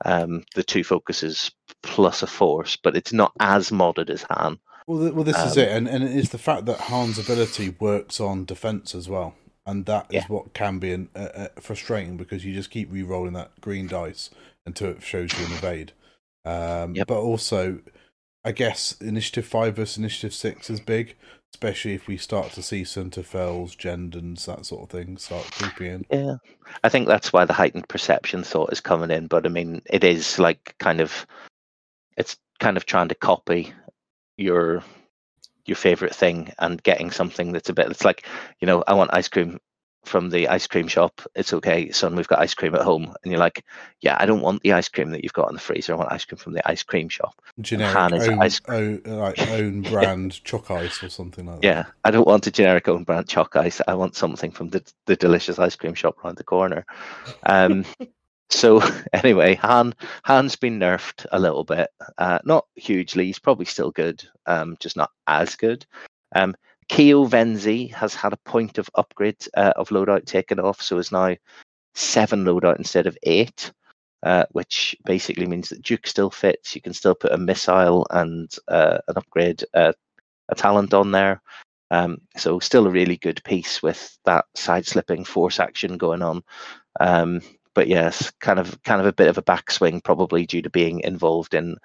um, the two focuses plus a force, but it's not as modded as Han. Well, well, this um, is it, and, and it's the fact that Han's ability works on defense as well, and that yeah. is what can be an, uh, frustrating, because you just keep re-rolling that green dice until it shows you an evade. Um, yep. But also, I guess Initiative five versus Initiative six is big, especially if we start to see Center Fells, Gendons, that sort of thing start creeping in. Yeah, I think that's why the heightened perception thought is coming in, but I mean, it is like kind of, it's kind of trying to copy your your favorite thing and getting something that's a bit, it's like, you know, I want ice cream from the ice cream shop. It's okay, son, we've got ice cream at home. And you're like, yeah, I don't want the ice cream that you've got in the freezer. I want ice cream from the ice cream shop. Generic Han is own, ice cream. Own, like own brand chalk ice or something like that. Yeah, I don't want a generic own brand chalk ice. I want something from the, the delicious ice cream shop around the corner. Um, So anyway, Han, Han's been nerfed a little bit, uh, not hugely. He's probably still good, um, just not as good. Um, Keo Venzi has had a point of upgrade uh, of loadout taken off, so is now seven loadout instead of eight, uh, which basically means that Duke still fits. You can still put a missile and uh, an upgrade, uh, a talent on there. Um, so still a really good piece with that side-slipping force action going on. Um, But yes, kind of, kind of a bit of a backswing, probably due to being involved in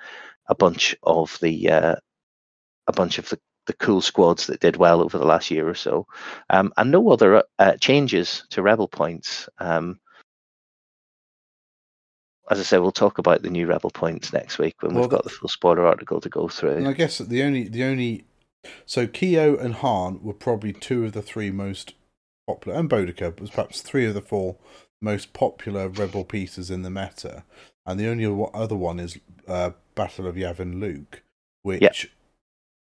a bunch of the, uh, a bunch of the, the cool squads that did well over the last year or so, um, and no other uh, changes to Rebel points. Um, as I say, we'll talk about the new Rebel points next week when well, we've got the full spoiler article to go through. And I guess the only, the only, so Keo and Han were probably two of the three most popular, and Boudica was perhaps three of the four most popular Rebel pieces in the meta, and the only other one is uh, Battle of Yavin Luke, which yep.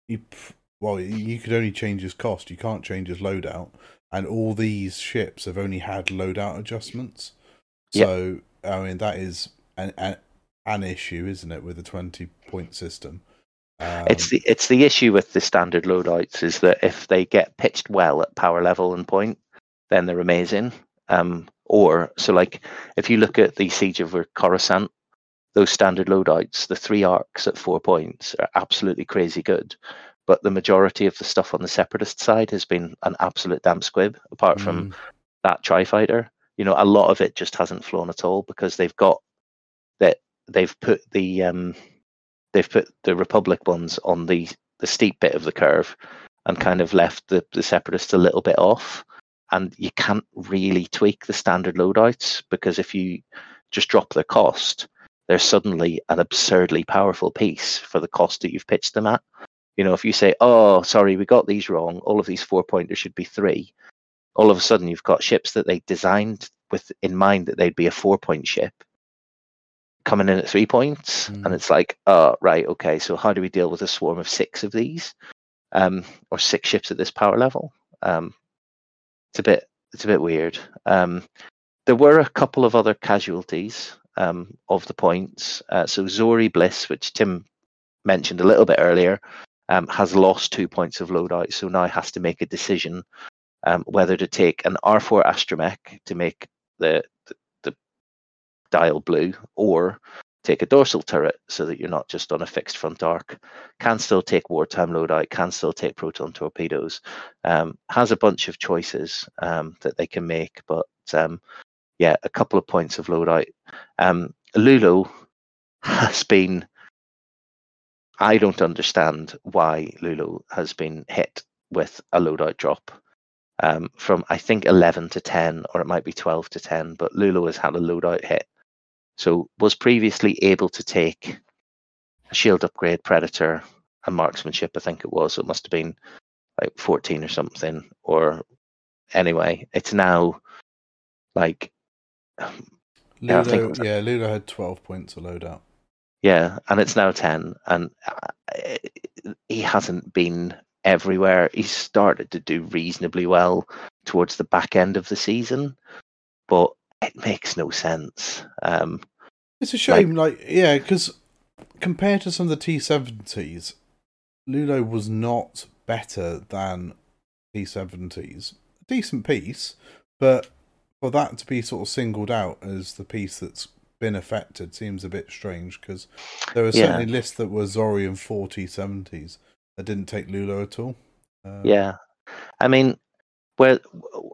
you, well, you could only change his cost, you can't change his loadout, and all these ships have only had loadout adjustments. Yep. So I mean, that is an, an an issue, isn't it, with the twenty point system? Um, it's the it's the issue with the standard loadouts is that if they get pitched well at power level and point, then they're amazing. Um, Or, so like, if you look at the Siege of Coruscant, those standard loadouts, the three arcs at four points, are absolutely crazy good. But the majority of the stuff on the Separatist side has been an absolute damn squib, apart mm. from that Tri-Fighter. You know, a lot of it just hasn't flown at all because they've got that they've put the um, they've put the Republic ones on the, the steep bit of the curve and kind of left the, the Separatists a little bit off. And you can't really tweak the standard loadouts because if you just drop their cost, they're suddenly an absurdly powerful piece for the cost that you've pitched them at. You know, if you say, "Oh, sorry, we got these wrong. All of these four pointers should be three." All of a sudden, you've got ships that they designed with in mind that they'd be a four-point ship coming in at three points, mm. and it's like, oh, right, okay, so how do we deal with a swarm of six of these, um, or six ships at this power level? Um, it's a bit, it's a bit weird. Um, there were a couple of other casualties um, of the points. Uh, so Zori Bliss, which Tim mentioned a little bit earlier, um, has lost two points of loadout, so now has to make a decision. Um, whether to take an R four astromech to make the, the the dial blue, or take a dorsal turret so that you're not just on a fixed front arc, can still take wartime loadout, can still take proton torpedoes, um, has a bunch of choices um, that they can make, but um, yeah, a couple of points of loadout. Um, Lulo has been, I don't understand why Lulo has been hit with a loadout drop. Um, from I think eleven to ten, or it might be twelve to ten, but Lulo has had a loadout hit. So was previously able to take a shield upgrade, Predator, and Marksmanship, I think it was. So it must have been like fourteen or something. Or anyway, it's now like... Um, Lulo, yeah, I think it was, yeah, Lulo had twelve points of loadout. Yeah, and it's now ten. And uh, he hasn't been... everywhere. He started to do reasonably well towards the back end of the season, but it makes no sense. Um, it's a shame, like, like yeah, because compared to some of the T seventies, Lulo was not better than T seventies. A decent piece, but for that to be sort of singled out as the piece that's been affected seems a bit strange, because there were certainly yeah. lists that were Zori and four T seventies. I didn't take Lulo at all. Um, yeah. I mean, where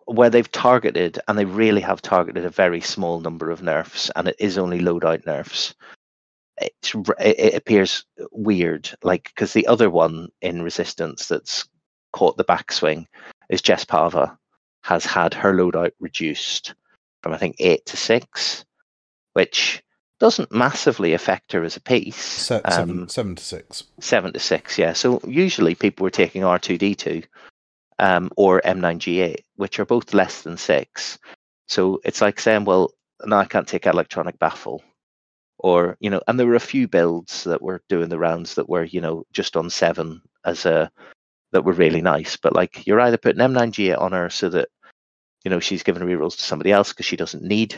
where they've targeted, and they really have targeted a very small number of nerfs, and it is only loadout nerfs, it's, it appears weird. Like, because the other one in Resistance that's caught the backswing is Jess Pava, has had her loadout reduced from, I think, eight to six, which... doesn't massively affect her as a piece. Seven, um, seven to six. Seven to six, yeah. So usually people were taking R two D two um, or M nine G eight, which are both less than six. So it's like saying, well, no, I can't take electronic baffle. Or, you know, and there were a few builds that were doing the rounds that were, you know, just on seven as a, that were really nice. But like, you're either putting M nine G eight on her so that, you know, she's giving rerolls to somebody else because she doesn't need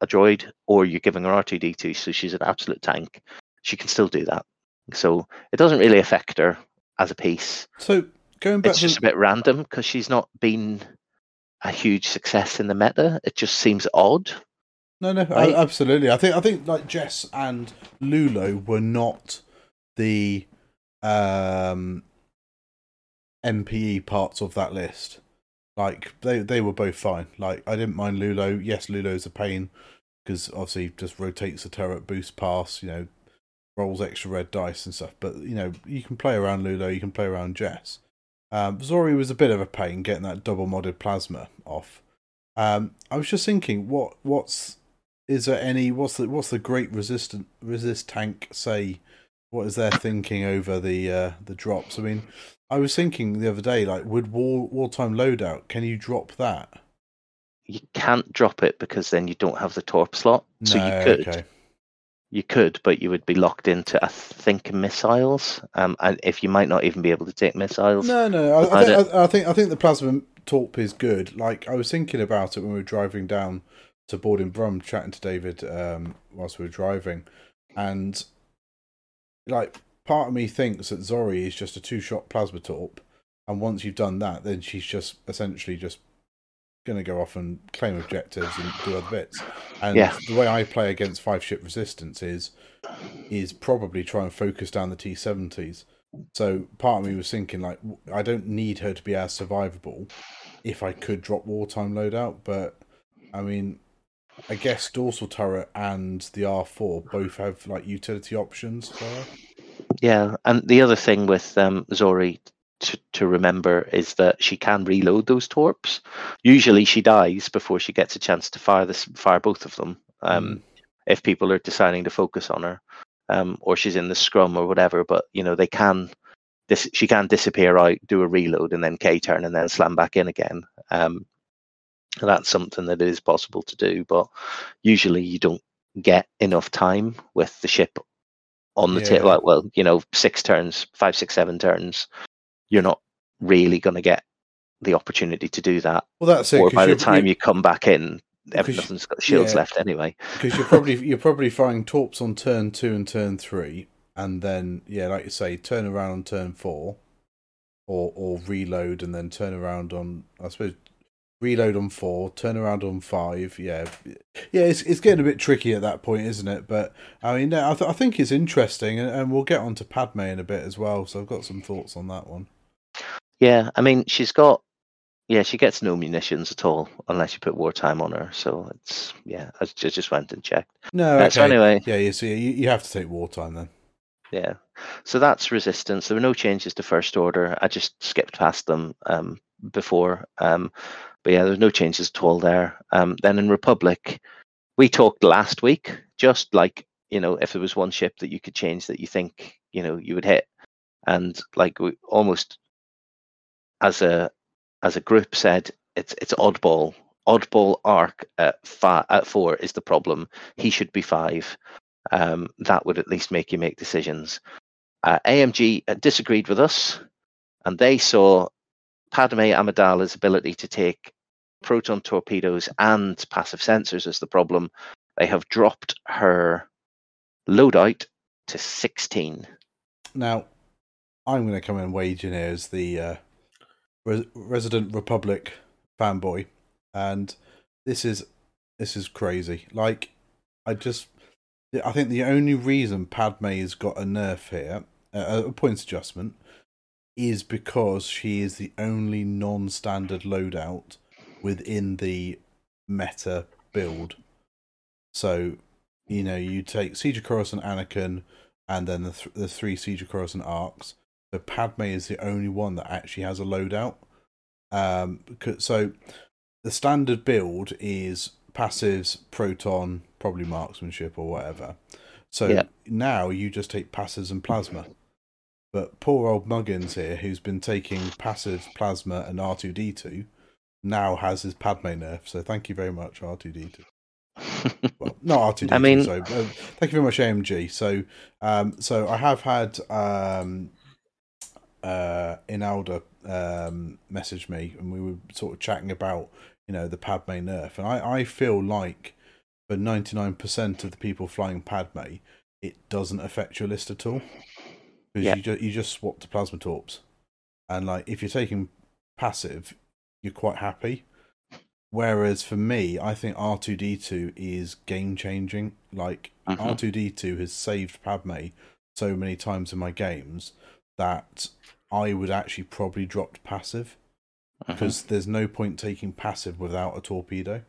a droid, or you're giving her R two D two so she's an absolute tank. She can still do that, so it doesn't really affect her as a piece. So going back, it's just to... a bit random because she's not been a huge success in the meta. It just seems odd. No, no, right? I, absolutely. I think I think like Jess and Lulo were not the um, M P E parts of that list. Like, they, they were both fine. Like, I didn't mind Lulo. Yes, Lulo's a pain, because obviously just rotates the turret, boosts pass, you know, rolls extra red dice and stuff. But, you know, you can play around Lulo, you can play around Jess. Um, Zori was a bit of a pain getting that double-modded plasma off. Um, I was just thinking, what what's... Is there any... What's the what's the great resistant resist tank say? What is their thinking over the uh, the drops? I mean... I was thinking the other day, like, would war wartime loadout, can you drop that? You can't drop it because then you don't have the torp slot. No, so you could, okay. you could, but you would be locked into, I think, missiles. Um, and if you might not even be able to take missiles. No, no, I, I, think, I, I think I think the plasma torp is good. Like, I was thinking about it when we were driving down to Board in Brum, chatting to David um, whilst we were driving, and like. Part of me thinks that Zori is just a two-shot plasma torp, and once you've done that, then she's just essentially just going to go off and claim objectives and do other bits. And yeah. the way I play against five ship resistance is is probably try and focus down the T seventies. So part of me was thinking, like, I don't need her to be as survivable if I could drop wartime loadout. But, I mean, I guess Dorsal Turret and the R four both have, like, utility options for her. Yeah, and the other thing with um, Zori to, to remember is that she can reload those torps. Usually she dies before she gets a chance to fire this, fire both of them, um, mm. if people are deciding to focus on her. Um, or she's in the scrum or whatever, but you know they can. This she can disappear out, do a reload, and then K turn, and then slam back in again. Um, that's something that is possible to do, but usually you don't get enough time with the ship on the yeah. tip. Like, well, you know, six turns, five, six, seven turns. You're not really going to get the opportunity to do that. Well, that's it. Or by the time you... you come back in. Everything's got shields yeah, left anyway. Because you're probably you're probably firing torps on turn two and turn three, and then yeah, like you say, turn around on turn four, or or reload and then turn around on I suppose reload on four, turn around on five. Yeah, yeah, it's it's getting a bit tricky at that point, isn't it? But I mean, I th- I think it's interesting, and, and we'll get on to Padme in a bit as well. So I've got some thoughts on that one. Yeah, I mean, she's got. Yeah, she gets no munitions at all unless you put wartime on her. So it's yeah, I just went and checked. No, okay. So anyway, yeah, you see, you have to take wartime then. Yeah, so that's resistance. There were no changes to first order. I just skipped past them um, before, um, but yeah, there's no changes at all there. Um, then in Republic, we talked last week, just like you know, if there was one ship that you could change that you think you know you would hit, and like we almost as a as a group said, it's it's oddball. Oddball arc at, five, at four is the problem. He should be five. Um, that would at least make you make decisions. Uh, A M G disagreed with us, and they saw Padme Amidala's ability to take proton torpedoes and passive sensors as the problem. They have dropped her loadout to sixteen. Now, I'm going to come and wage in here as the... Uh... resident Republic fanboy, and this is this is crazy. Like, I just, I think the only reason Padme has got a nerf here, uh, a points adjustment, is because she is the only non-standard loadout within the meta build. So, you know, you take Siege of Coruscant, Anakin, and then the th- the three Siege of Coruscant arcs. So Padme is the only one that actually has a loadout. Um, so the standard build is passives, proton, probably marksmanship or whatever. So yeah. now you just take passives and plasma. But poor old Muggins here, who's been taking passives, plasma, and R two D two, now has his Padme nerf. So thank you very much, R two D two. Well, not R two D two. I mean... so, uh, thank you very much, A M G. So, um, so I have had... Um, Uh, Inalda um, messaged me, and we were sort of chatting about, you know, the Padme nerf, and I, I feel like for ninety-nine percent of the people flying Padme, it doesn't affect your list at all, because yeah. you, ju- you just swap to plasma torps, and like if you're taking passive, you're quite happy. Whereas for me, I think R two D two is game changing. Like mm-hmm. R two D two has saved Padme so many times in my games that I would actually probably drop to passive, because uh-huh. there's no point taking passive without a torpedo.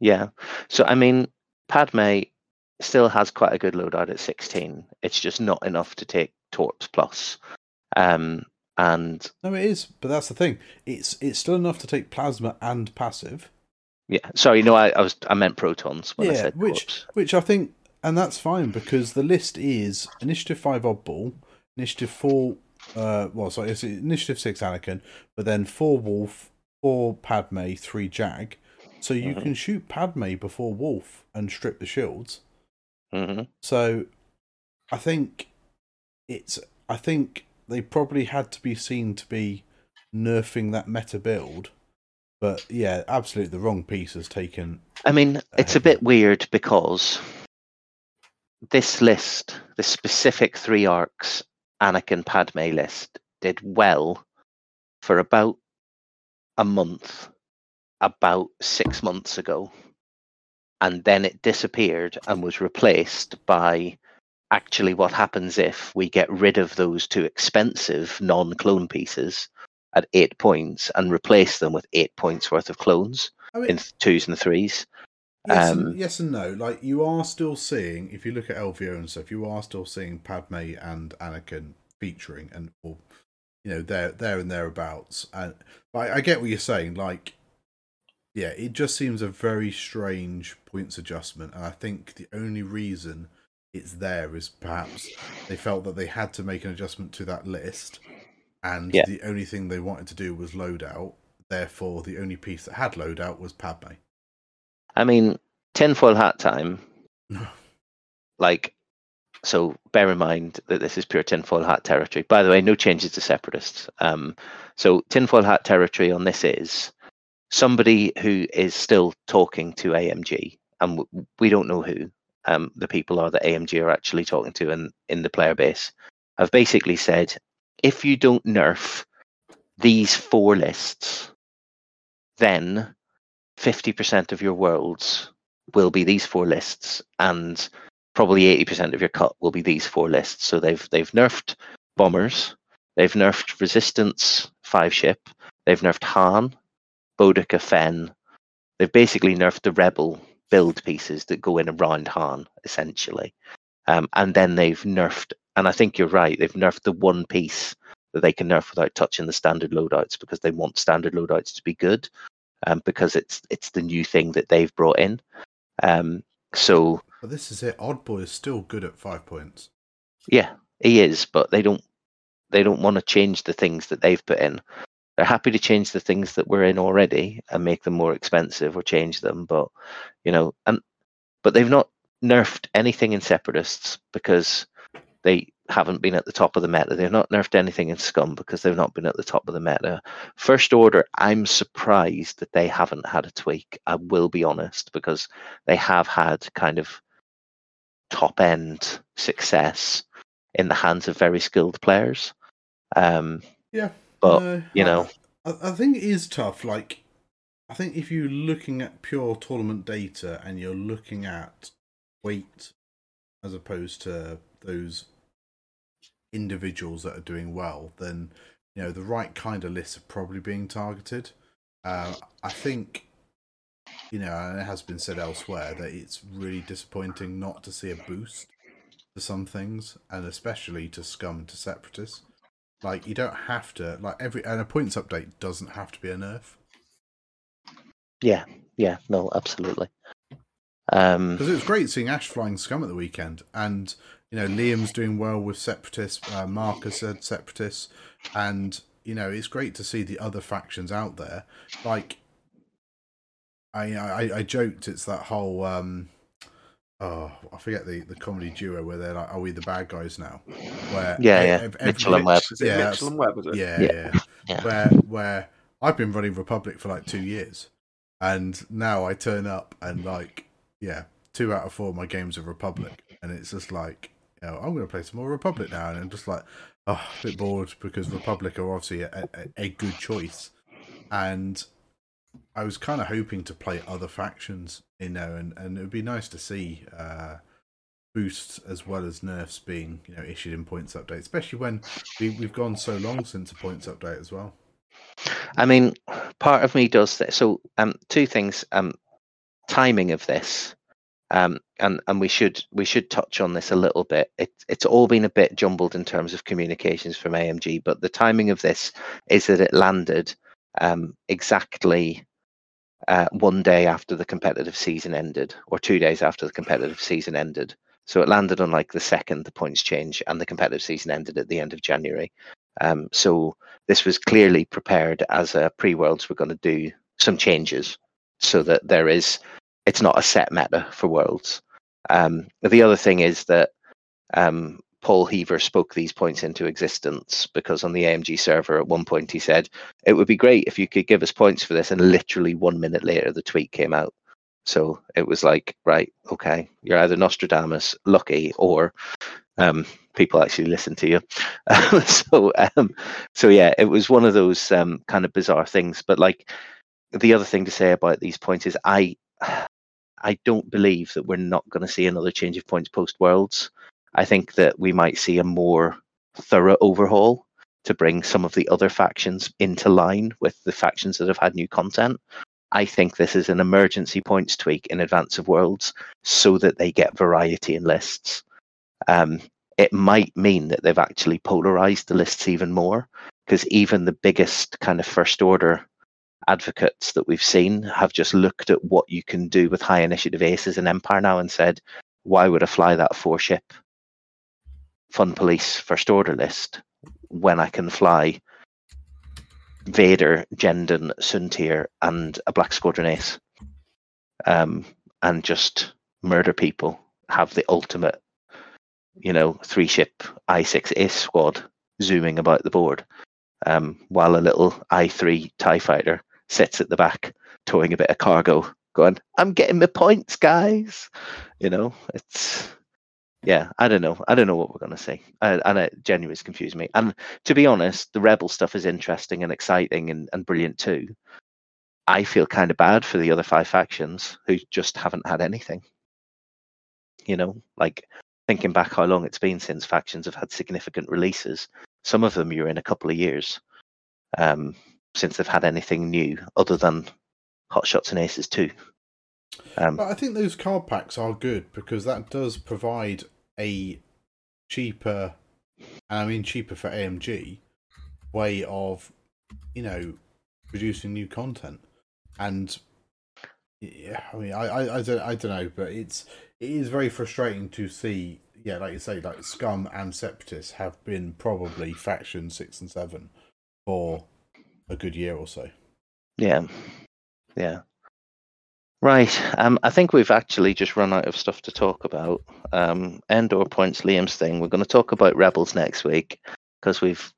Yeah. So, I mean, Padme still has quite a good loadout at sixteen. It's just not enough to take torps plus. Um, and No, it is. But that's the thing. It's it's still enough to take plasma and passive. Yeah. Sorry, no, I, I, was, I meant protons when yeah, I said torps. Which, which I think, and that's fine, because the list is Initiative five Oddball, Initiative four, uh, well, sorry, it's Initiative six Anakin, but then four Wolf, four Padme, three Jag. So you mm-hmm. can shoot Padme before Wolf and strip the shields. Mm-hmm. So I think it's, I think they probably had to be seen to be nerfing that meta build. But yeah, absolutely the wrong piece has taken. I mean, it's a bit weird because this list, this specific three arcs, Anakin Padme list did well for about a month about six months ago, and then it disappeared and was replaced by actually what happens if we get rid of those two expensive non-clone pieces at eight points and replace them with eight points worth of clones I mean, in twos and threes. Yes, um, and, yes and no. Like, you are still seeing, if you look at L V O and stuff, you are still seeing Padme and Anakin featuring, and or, you know, there, there and thereabouts. And like, I get what you're saying. Like, yeah, it just seems a very strange points adjustment, and I think the only reason it's there is perhaps they felt that they had to make an adjustment to that list, and yeah. the only thing they wanted to do was load out. Therefore, the only piece that had load out was Padme. I mean, tinfoil hat time. Like, so bear in mind that this is pure tinfoil hat territory. By the way, no changes to separatists. Um, so tinfoil hat territory on this is somebody who is still talking to A M G, and w- we don't know who um, the people are that A M G are actually talking to in, in the player base. I've basically said, if you don't nerf these four lists, then fifty percent of your worlds will be these four lists, and probably eighty percent of your cut will be these four lists. So they've they've nerfed bombers, they've nerfed Resistance five ship, they've nerfed Han, Boudica, Fenn. They've basically nerfed the Rebel build pieces that go in around Han, essentially. Um, and then they've nerfed, and I think you're right, they've nerfed the one piece that they can nerf without touching the standard loadouts, because they want standard loadouts to be good, um, because it's it's the new thing that they've brought in. Um, so but this is it. Oddboy is still good at five points. Yeah, he is, but they don't they don't want to change the things that they've put in. They're happy to change the things that we're in already and make them more expensive or change them, but you know, and but they've not nerfed anything in Separatists because they haven't been at the top of the meta. They've not nerfed anything in Scum because they've not been at the top of the meta. First Order, I'm surprised that they haven't had a tweak. I will be honest, because they have had kind of top end success in the hands of very skilled players. Um, yeah, but uh, you know, I, I think it is tough. Like, I think if you're looking at pure tournament data and you're looking at weight as opposed to those individuals that are doing well, then you know the right kind of lists are probably being targeted. Uh, I think, you know, and it has been said elsewhere that it's really disappointing not to see a boost to some things, and especially to Scum, to Separatists. Like, you don't have to like every and a points update doesn't have to be a nerf. Yeah, yeah, no, absolutely. Because um, it was great seeing Ash flying Scum at the weekend, and you know Liam's doing well with Separatists. Uh, Marcus had Separatists, and you know it's great to see the other factions out there. Like, I I, I joked, it's that whole um, oh I forget the, the comedy duo where they're like, "Are we the bad guys now?" Where yeah, yeah, every, Mitchell and Webb. Is it yeah, Mitchell and Webb, is it? Yeah, yeah, yeah. yeah. Where where I've been running Republic for like two years, and now I turn up and like. Yeah, two out of four of my games are Republic, and it's just like, you know, I'm going to play some more Republic now, and I'm just like, oh, a bit bored, because Republic are obviously a, a, a good choice, and I was kind of hoping to play other factions, you know, and, and it would be nice to see uh, boosts as well as nerfs being, you know, issued in points update, especially when we, we've gone so long since a points update as well. I mean, part of me does that. So, um, two things, um. timing of this, um, and and we should we should touch on this a little bit. It, it's all been a bit jumbled in terms of communications from A M G, but the timing of this is that it landed um, exactly uh, one day after the competitive season ended, or two days after the competitive season ended. So it landed on like the second, the points change, and the competitive season ended at the end of January. Um, so this was clearly prepared as a pre-worlds. We're going to do some changes so that there is. It's not a set meta for Worlds. Um, the other thing is that um, Paul Heaver spoke these points into existence, because on the A M G server at one point he said, it would be great if you could give us points for this. And literally one minute later, the tweet came out. So it was like, right, okay, you're either Nostradamus, lucky, or um, people actually listen to you. so, um, so yeah, it was one of those um, kind of bizarre things. But like, the other thing to say about these points is I I don't believe that we're not going to see another change of points post-Worlds. I think that we might see a more thorough overhaul to bring some of the other factions into line with the factions that have had new content. I think this is an emergency points tweak in advance of Worlds so that they get variety in lists. Um, it might mean that they've actually polarized the lists even more, because even the biggest kind of first order advocates that we've seen have just looked at what you can do with high initiative aces in Empire now and said, why would I fly that four ship Fun Police first order list when I can fly Vader, Jendon, Suntir, and a Black Squadron Ace, um, and just murder people, have the ultimate, you know, three-ship I six Ace squad zooming about the board, um, while a little I three TIE fighter sits at the back, towing a bit of cargo, going, I'm getting my points, guys! You know, it's... Yeah, I don't know. I don't know what we're going to see. Uh, and it genuinely confused me. And to be honest, the Rebel stuff is interesting and exciting and, and brilliant too. I feel kind of bad for the other five factions who just haven't had anything. You know, like thinking back how long it's been since factions have had significant releases. Some of them you're in a couple of years um, since they've had anything new other than Hot Shots and Aces too. Um, but I think those card packs are good because that does provide a cheaper, and I mean cheaper for A M G, way of, you know, producing new content. And yeah, I mean, I, I, I don't, I don't know, but it's it is very frustrating to see. Yeah, like you say, like Scum and Separatists have been probably faction six and seven for a good year or so. Yeah, yeah. Right, um, I think we've actually just run out of stuff to talk about. Um, Endor points, Liam's thing. We're going to talk about Rebels next week because we've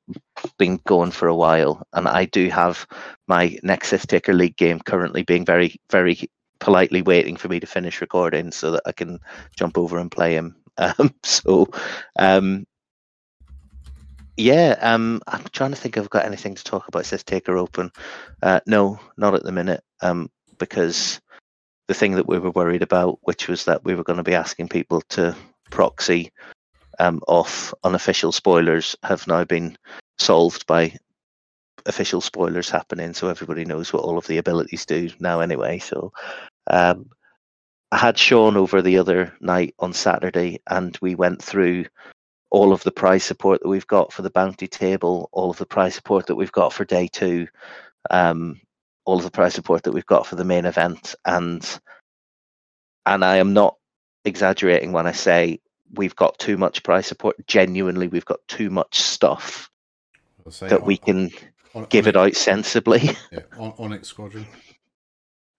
been going for a while, and I do have my next Sith Taker League game currently being very, very politely waiting for me to finish recording so that I can jump over and play him. Um, so, um, yeah, um, I'm trying to think if I've got anything to talk about Sith Taker Open. Uh, no, not at the minute, um, because... the thing that we were worried about, which was that we were going to be asking people to proxy um, off unofficial spoilers, have now been solved by official spoilers happening, so everybody knows what all of the abilities do now anyway. So um, I had Sean over the other night on Saturday, and we went through all of the prize support that we've got for the bounty table, all of the prize support that we've got for day two, um, all of the prize support that we've got for the main event. And and I am not exaggerating when I say we've got too much prize support. Genuinely, we've got too much stuff that on, we can on, give on it, it out sensibly. Yeah, on, on Onyx Squadron.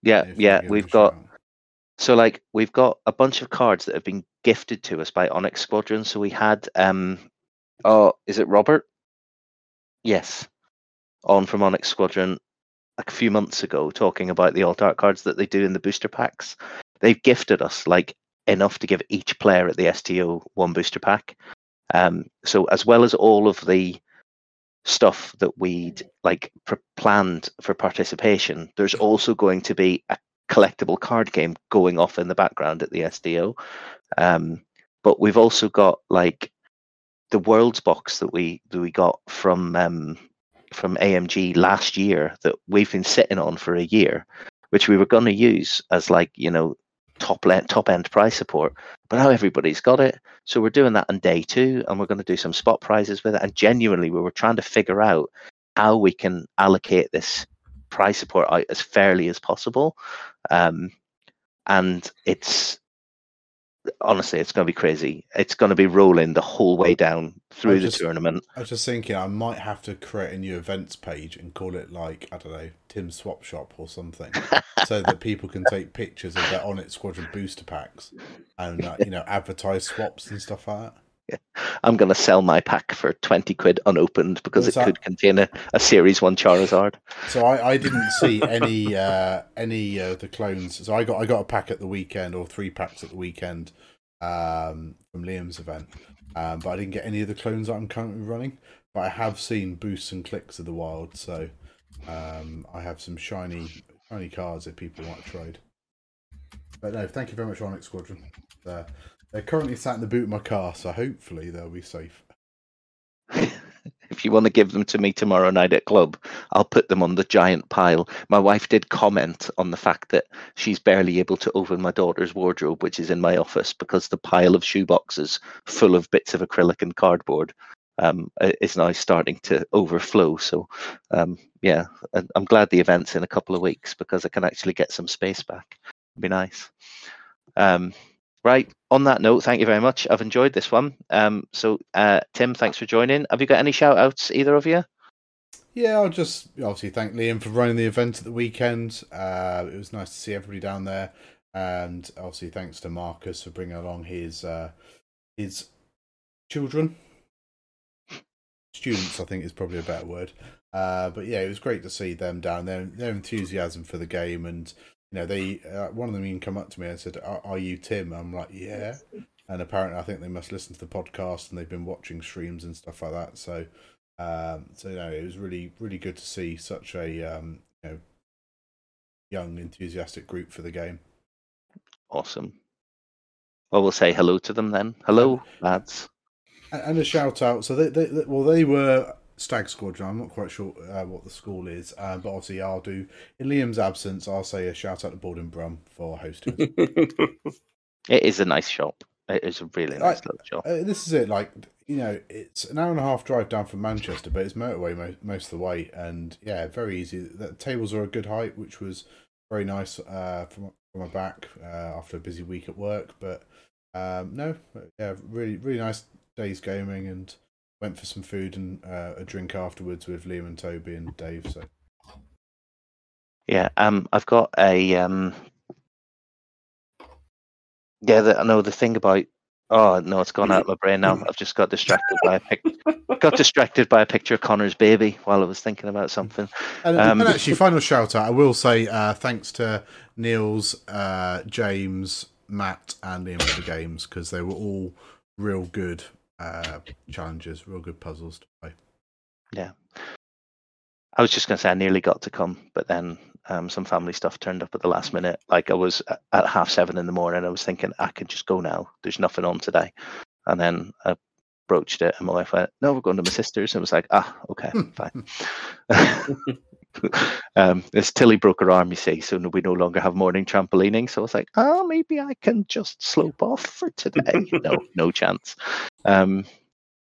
Yeah, yeah, we've got... Out. So, like, we've got a bunch of cards that have been gifted to us by Onyx Squadron. So we had... um Oh, is it Robert? Yes. On from Onyx Squadron. A few months ago, talking about the alt-art cards that they do in the booster packs. They've gifted us like enough to give each player at the S T O one booster pack. Um, so as well as all of the stuff that we'd like pre- planned for participation, there's also going to be a collectible card game going off in the background at the S T O. Um, but we've also got like the Worlds box that we that we got from um, from A M G last year that we've been sitting on for a year, which we were going to use as like, you know, top le- top end prize support, but now everybody's got it. So we're doing that on day two, and we're going to do some spot prizes with it. And genuinely, we were trying to figure out how we can allocate this prize support out as fairly as possible. Um, and it's honestly, it's going to be crazy. It's going to be rolling the whole way down through just, the tournament. I was just thinking I might have to create a new events page and call it like, I don't know, Tim Swap Shop or something, so that people can take pictures of their Onyx Squadron booster packs and, uh, you know, advertise swaps and stuff like that. Yeah. I'm going to sell my pack for twenty quid unopened because What's it that? could contain a, a Series one Charizard. So I, I didn't see any uh, any of uh, the clones. So I got I got a pack at the weekend, or three packs at the weekend um, from Liam's event. Um, but I didn't get any of the clones that I'm currently running. But I have seen boosts and clicks of the wild. So um, I have some shiny Only cards if people want to trade. But no, thank you very much, Onyx Squadron. They're, they're currently sat in the boot of my car, so hopefully they'll be safe. If you want to give them to me tomorrow night at club, I'll put them on the giant pile. My wife did comment on the fact that she's barely able to open my daughter's wardrobe, which is in my office, because the pile of shoeboxes full of bits of acrylic and cardboard um, is now starting to overflow. So, um, yeah, I'm glad the event's in a couple of weeks because I can actually get some space back. It'd be nice. Um, Right, on that note, thank you very much. I've enjoyed this one. Um, so, uh, Tim, thanks for joining. Have you got any shout-outs, either of you? Yeah, I'll just obviously thank Liam for running the event at the weekend. Uh, it was nice to see everybody down there. And obviously thanks to Marcus for bringing along his uh, his children. Students, I think, is probably a better word. Uh, but yeah, it was great to see them down there. Their enthusiasm for the game and... You know, they uh, one of them even come up to me and said, are, "Are you Tim?" I'm like, "Yeah," and apparently I think they must listen to the podcast and they've been watching streams and stuff like that. So, um, so you know, it was really, really good to see such a um, you know, young, enthusiastic group for the game. Awesome. Well, we'll say hello to them then. Hello, lads, and, and a shout out. So they, they, they well, they were. Stag Squadron, I'm not quite sure uh, what the school is, uh, but obviously I'll do, in Liam's absence, I'll say a shout out to Board in Brum for hosting. It is a nice shop. It is a really nice I, little shop. Uh, this is it, like, you know, it's an hour and a half drive down from Manchester, but it's motorway mo- most of the way, and yeah, very easy. The tables are a good height, which was very nice uh, from, from my back uh, after a busy week at work, but um, no, yeah, really, really nice days gaming, and went for some food and uh, a drink afterwards with Liam and Toby and Dave. So, yeah, um, I've got a um, yeah. The, no, the thing about oh no, it's gone out of my brain now. I've just got distracted by a pic- got distracted by a picture of Connor's baby while I was thinking about something. And, um, and actually, final shout out. I will say uh, thanks to Niels, uh, James, Matt, and Liam for the games because they were all real good. Uh, challenges, real good puzzles to play. Yeah, I was just going to say I nearly got to come, but then um, some family stuff turned up at the last minute. Like I was at half seven in the morning, I was thinking I can just go now. There's nothing on today, and then I broached it, and my wife went, "No, we're going to my sister's." And it was like, "Ah, okay, fine." um, it's Tilly broke her arm, you see, so we no longer have morning trampolining. So I was like, oh, maybe I can just slope off for today. No, no chance. Um,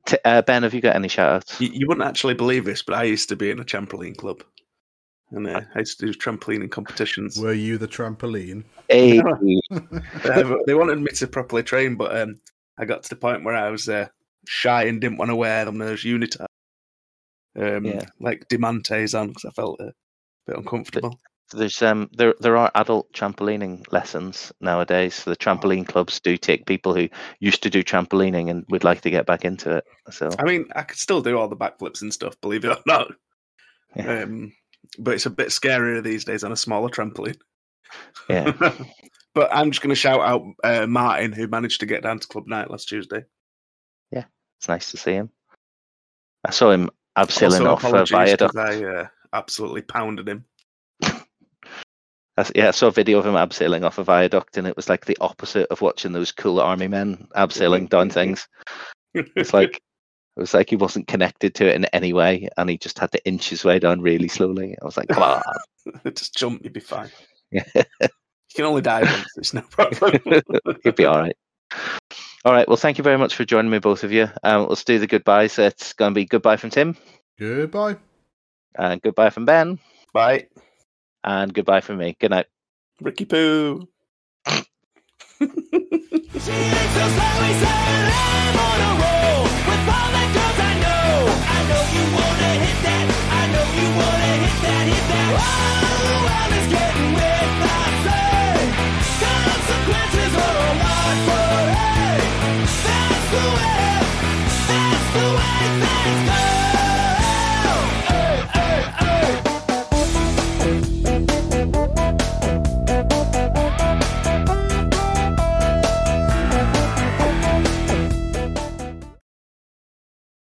t- uh, Ben, have you got any shout outs? You, you wouldn't actually believe this, but I used to be in a trampoline club. And uh, I used to do trampolining competitions. Were you the trampoline? Hey. uh, they wanted me to properly train, but um, I got to the point where I was uh, shy and didn't want to wear them. Those unitards. Um, yeah. Like demantes on because I felt a bit uncomfortable. There's um there there are adult trampolining lessons nowadays. The trampoline clubs do take people who used to do trampolining and would like to get back into it. So I mean, I could still do all the backflips and stuff, believe it or not. Yeah. Um, but it's a bit scarier these days on a smaller trampoline. Yeah. But I'm just going to shout out uh, Martin, who managed to get down to club night last Tuesday. Yeah, it's nice to see him. I saw him. Abseiling off a viaduct. I uh, absolutely pounded him. Yeah, I saw a video of him abseiling off a viaduct, and it was like the opposite of watching those cool army men abseiling down things. It's like it was like he wasn't connected to it in any way, and he just had to inch his way down really slowly. I was like, come on, just jump, you'd be fine. You can only die once; it's no problem. You'd be all right. All right, well, thank you very much for joining me, both of you. Um, let's do the goodbyes. It's going to be goodbye from Tim. Goodbye. And goodbye from Ben. Bye. And goodbye from me. Good night. Ricky Poo.